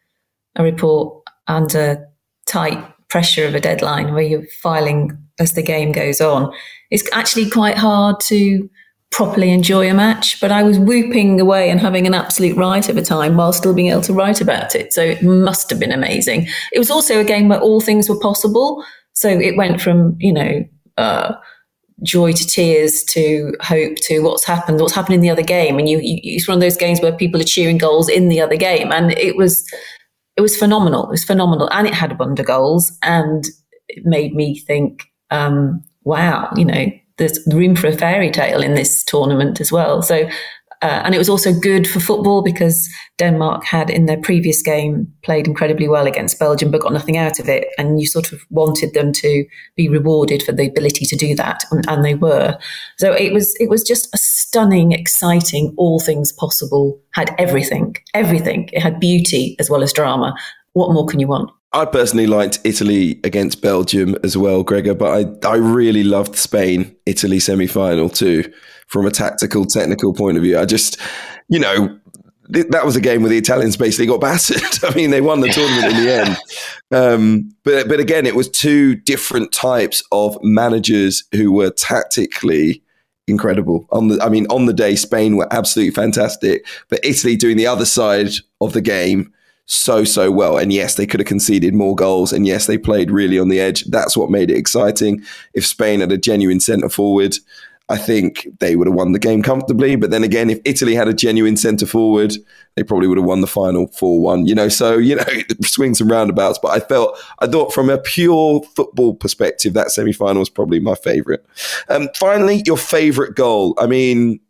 a report under tight pressure of a deadline where you're filing as the game goes on, it's actually quite hard to properly enjoy a match, but I was whooping away and having an absolute riot of a time while still being able to write about it. So it must have been amazing. It was also a game where all things were possible. So it went from, joy to tears to hope to what's happened in the other game. And it's one of those games where people are cheering goals in the other game. And it was phenomenal. It was phenomenal. And it had a bundle of goals, and it made me think, wow, there's room for a fairy tale in this tournament as well. So, and it was also good for football because Denmark had in their previous game played incredibly well against Belgium, but got nothing out of it. And you sort of wanted them to be rewarded for the ability to do that. And they were. So it was just a stunning, exciting, all things possible, had everything. It had beauty as well as drama. What more can you want? I personally liked Italy against Belgium as well, Gregor, but I really loved Spain-Italy semi-final too, from a tactical, technical point of view. I just, that was a game where the Italians basically got battered. I mean, they won the tournament in the end. But again, it was two different types of managers who were tactically incredible. On the day, Spain were absolutely fantastic, but Italy doing the other side of the game so well, and yes, they could have conceded more goals, and yes, they played really on the edge. That's what made it exciting. If Spain had a genuine centre forward, I think they would have won the game comfortably, but then again, if Italy had a genuine centre forward, they probably would have won the final 4-1, swings and roundabouts. But I thought from a pure football perspective, that semi-final was probably my favourite. Finally, your favourite goal. I mean,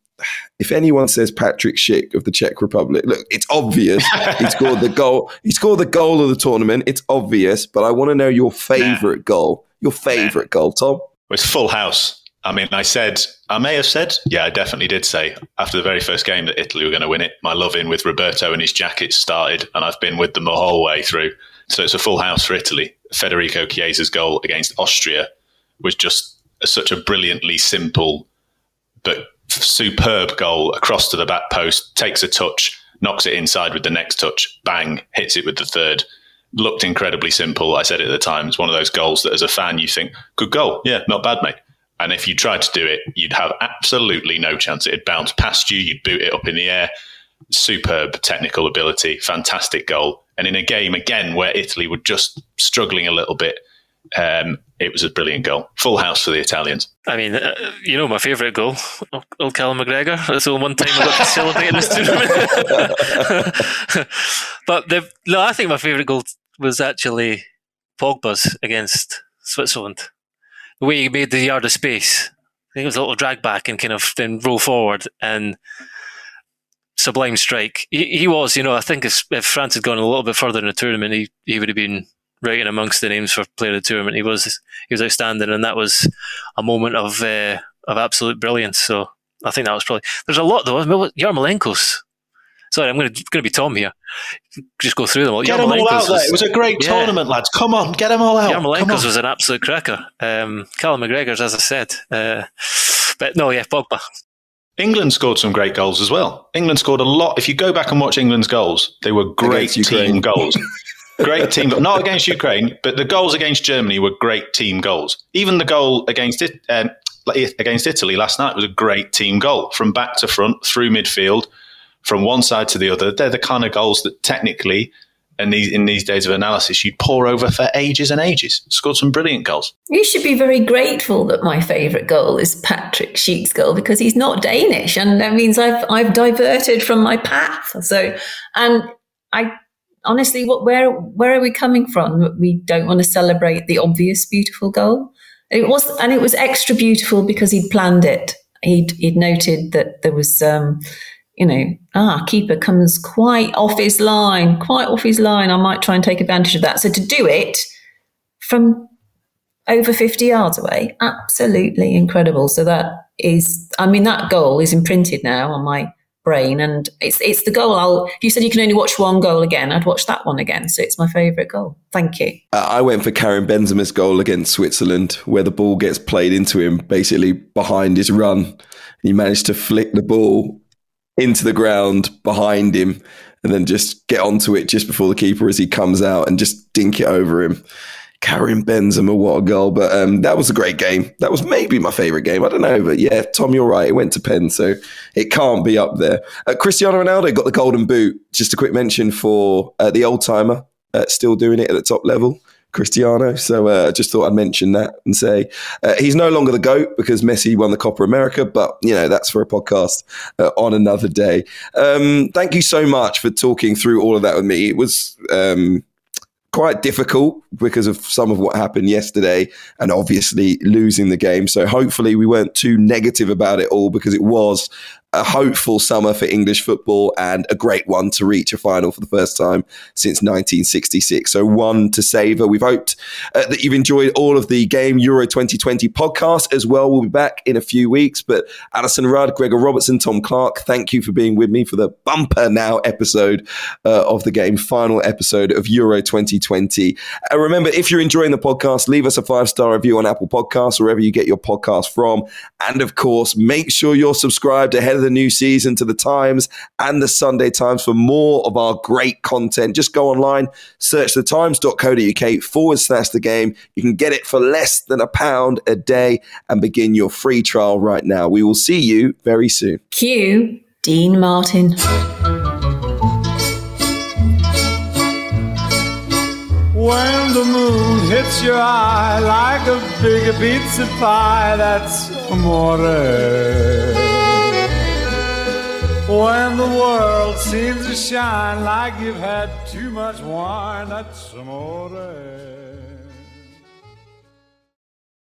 if anyone says Patrick Schick of the Czech Republic, look, it's obvious. He scored the goal. He scored the goal of the tournament. It's obvious, but I want to know your favourite goal. Your favourite goal, Tom. It's full house. I mean, I definitely did say after the very first game that Italy were going to win it. My love in with Roberto and his jacket started, and I've been with them the whole way through. So it's a full house for Italy. Federico Chiesa's goal against Austria was just such a brilliantly simple but superb goal across to the back post, takes a touch, knocks it inside with the next touch, bang, hits it with the third. Looked incredibly simple. I said it at the time. It's one of those goals that as a fan you think, good goal. Yeah, not bad, mate. And if you tried to do it, you'd have absolutely no chance. It'd bounce past you. You'd boot it up in the air. Superb technical ability. Fantastic goal. And in a game, again, where Italy were just struggling a little bit, it was a brilliant goal. Full house for the Italians. I mean, my favourite goal, old Callum McGregor. That's the one time I got to celebrate in this tournament. I think my favourite goal was actually Pogba's against Switzerland. The way he made the yard of space. I think it was a little drag back and kind of then roll forward, and sublime strike. He was, I think if France had gone a little bit further in the tournament, he would have been writing amongst the names for player of the tournament. He was outstanding, and that was a moment of of absolute brilliance. So I think that was probably, there's a lot though. Yarmolenko's. Sorry, I'm going to be Tom here. Just go through them all. Get them all out there. It was a great tournament, lads. Come on, get them all out. Yarmolenko's was an absolute cracker. Callum McGregor's, as I said. But no, yeah, Pogba. England scored some great goals as well. England scored a lot. If you go back and watch England's goals, they were great team goals. Great team, but not against Ukraine, but the goals against Germany were great team goals. Even the goal against Italy last night was a great team goal, from back to front, through midfield, from one side to the other. They're the kind of goals that technically, in these days of analysis, you pore over for ages and ages. Scored some brilliant goals. You should be very grateful that my favourite goal is Patrick Schick's goal, because he's not Danish, and that means I've diverted from my path. So, and I honestly, where are we coming from? We don't want to celebrate the obvious beautiful goal. It was extra beautiful because he'd planned it. He'd noted that there was. Keeper comes quite off his line. I might try and take advantage of that. So to do it from over 50 yards away, absolutely incredible. So that goal is imprinted now on my brain, and it's the goal. You said you can only watch one goal again. I'd watch that one again. So it's my favourite goal. Thank you. I went for Karim Benzema's goal against Switzerland, where the ball gets played into him, basically behind his run. He managed to flick the ball into the ground behind him and then just get onto it just before the keeper as he comes out and just dink it over him. Karim Benzema, what a goal. But that was a great game. That was maybe my favourite game. I don't know. But yeah, Tom, you're right. It went to pen, so it can't be up there. Cristiano Ronaldo got the golden boot. Just a quick mention for the old-timer, still doing it at the top level, Cristiano. So I just thought I'd mention that and say he's no longer the GOAT because Messi won the Copa America, but that's for a podcast on another day. Thank you so much for talking through all of that with me. It was quite difficult because of some of what happened yesterday and obviously losing the game. So hopefully we weren't too negative about it all, because it was a hopeful summer for English football and a great one to reach a final for the first time since 1966. So one to savour. We've hoped that you've enjoyed all of the Game Euro 2020 podcast as well. We'll be back in a few weeks. But Alison Rudd, Gregor Robertson, Tom Clark, thank you for being with me for the bumper now episode of the game, final episode of Euro 2020. And remember, if you're enjoying the podcast, leave us a 5-star review on Apple Podcasts, wherever you get your podcast from. And of course, make sure you're subscribed ahead of the new season to the Times and the Sunday Times for more of our great content. Just go online, search thetimes.co.uk/thegame. You can get it for less than £1 a day and begin your free trial right now. We will see you very soon. Cue Dean Martin. When the moon hits your eye like a big pizza pie, that's amore. When the world seems to shine like you've had too much wine, that's amore.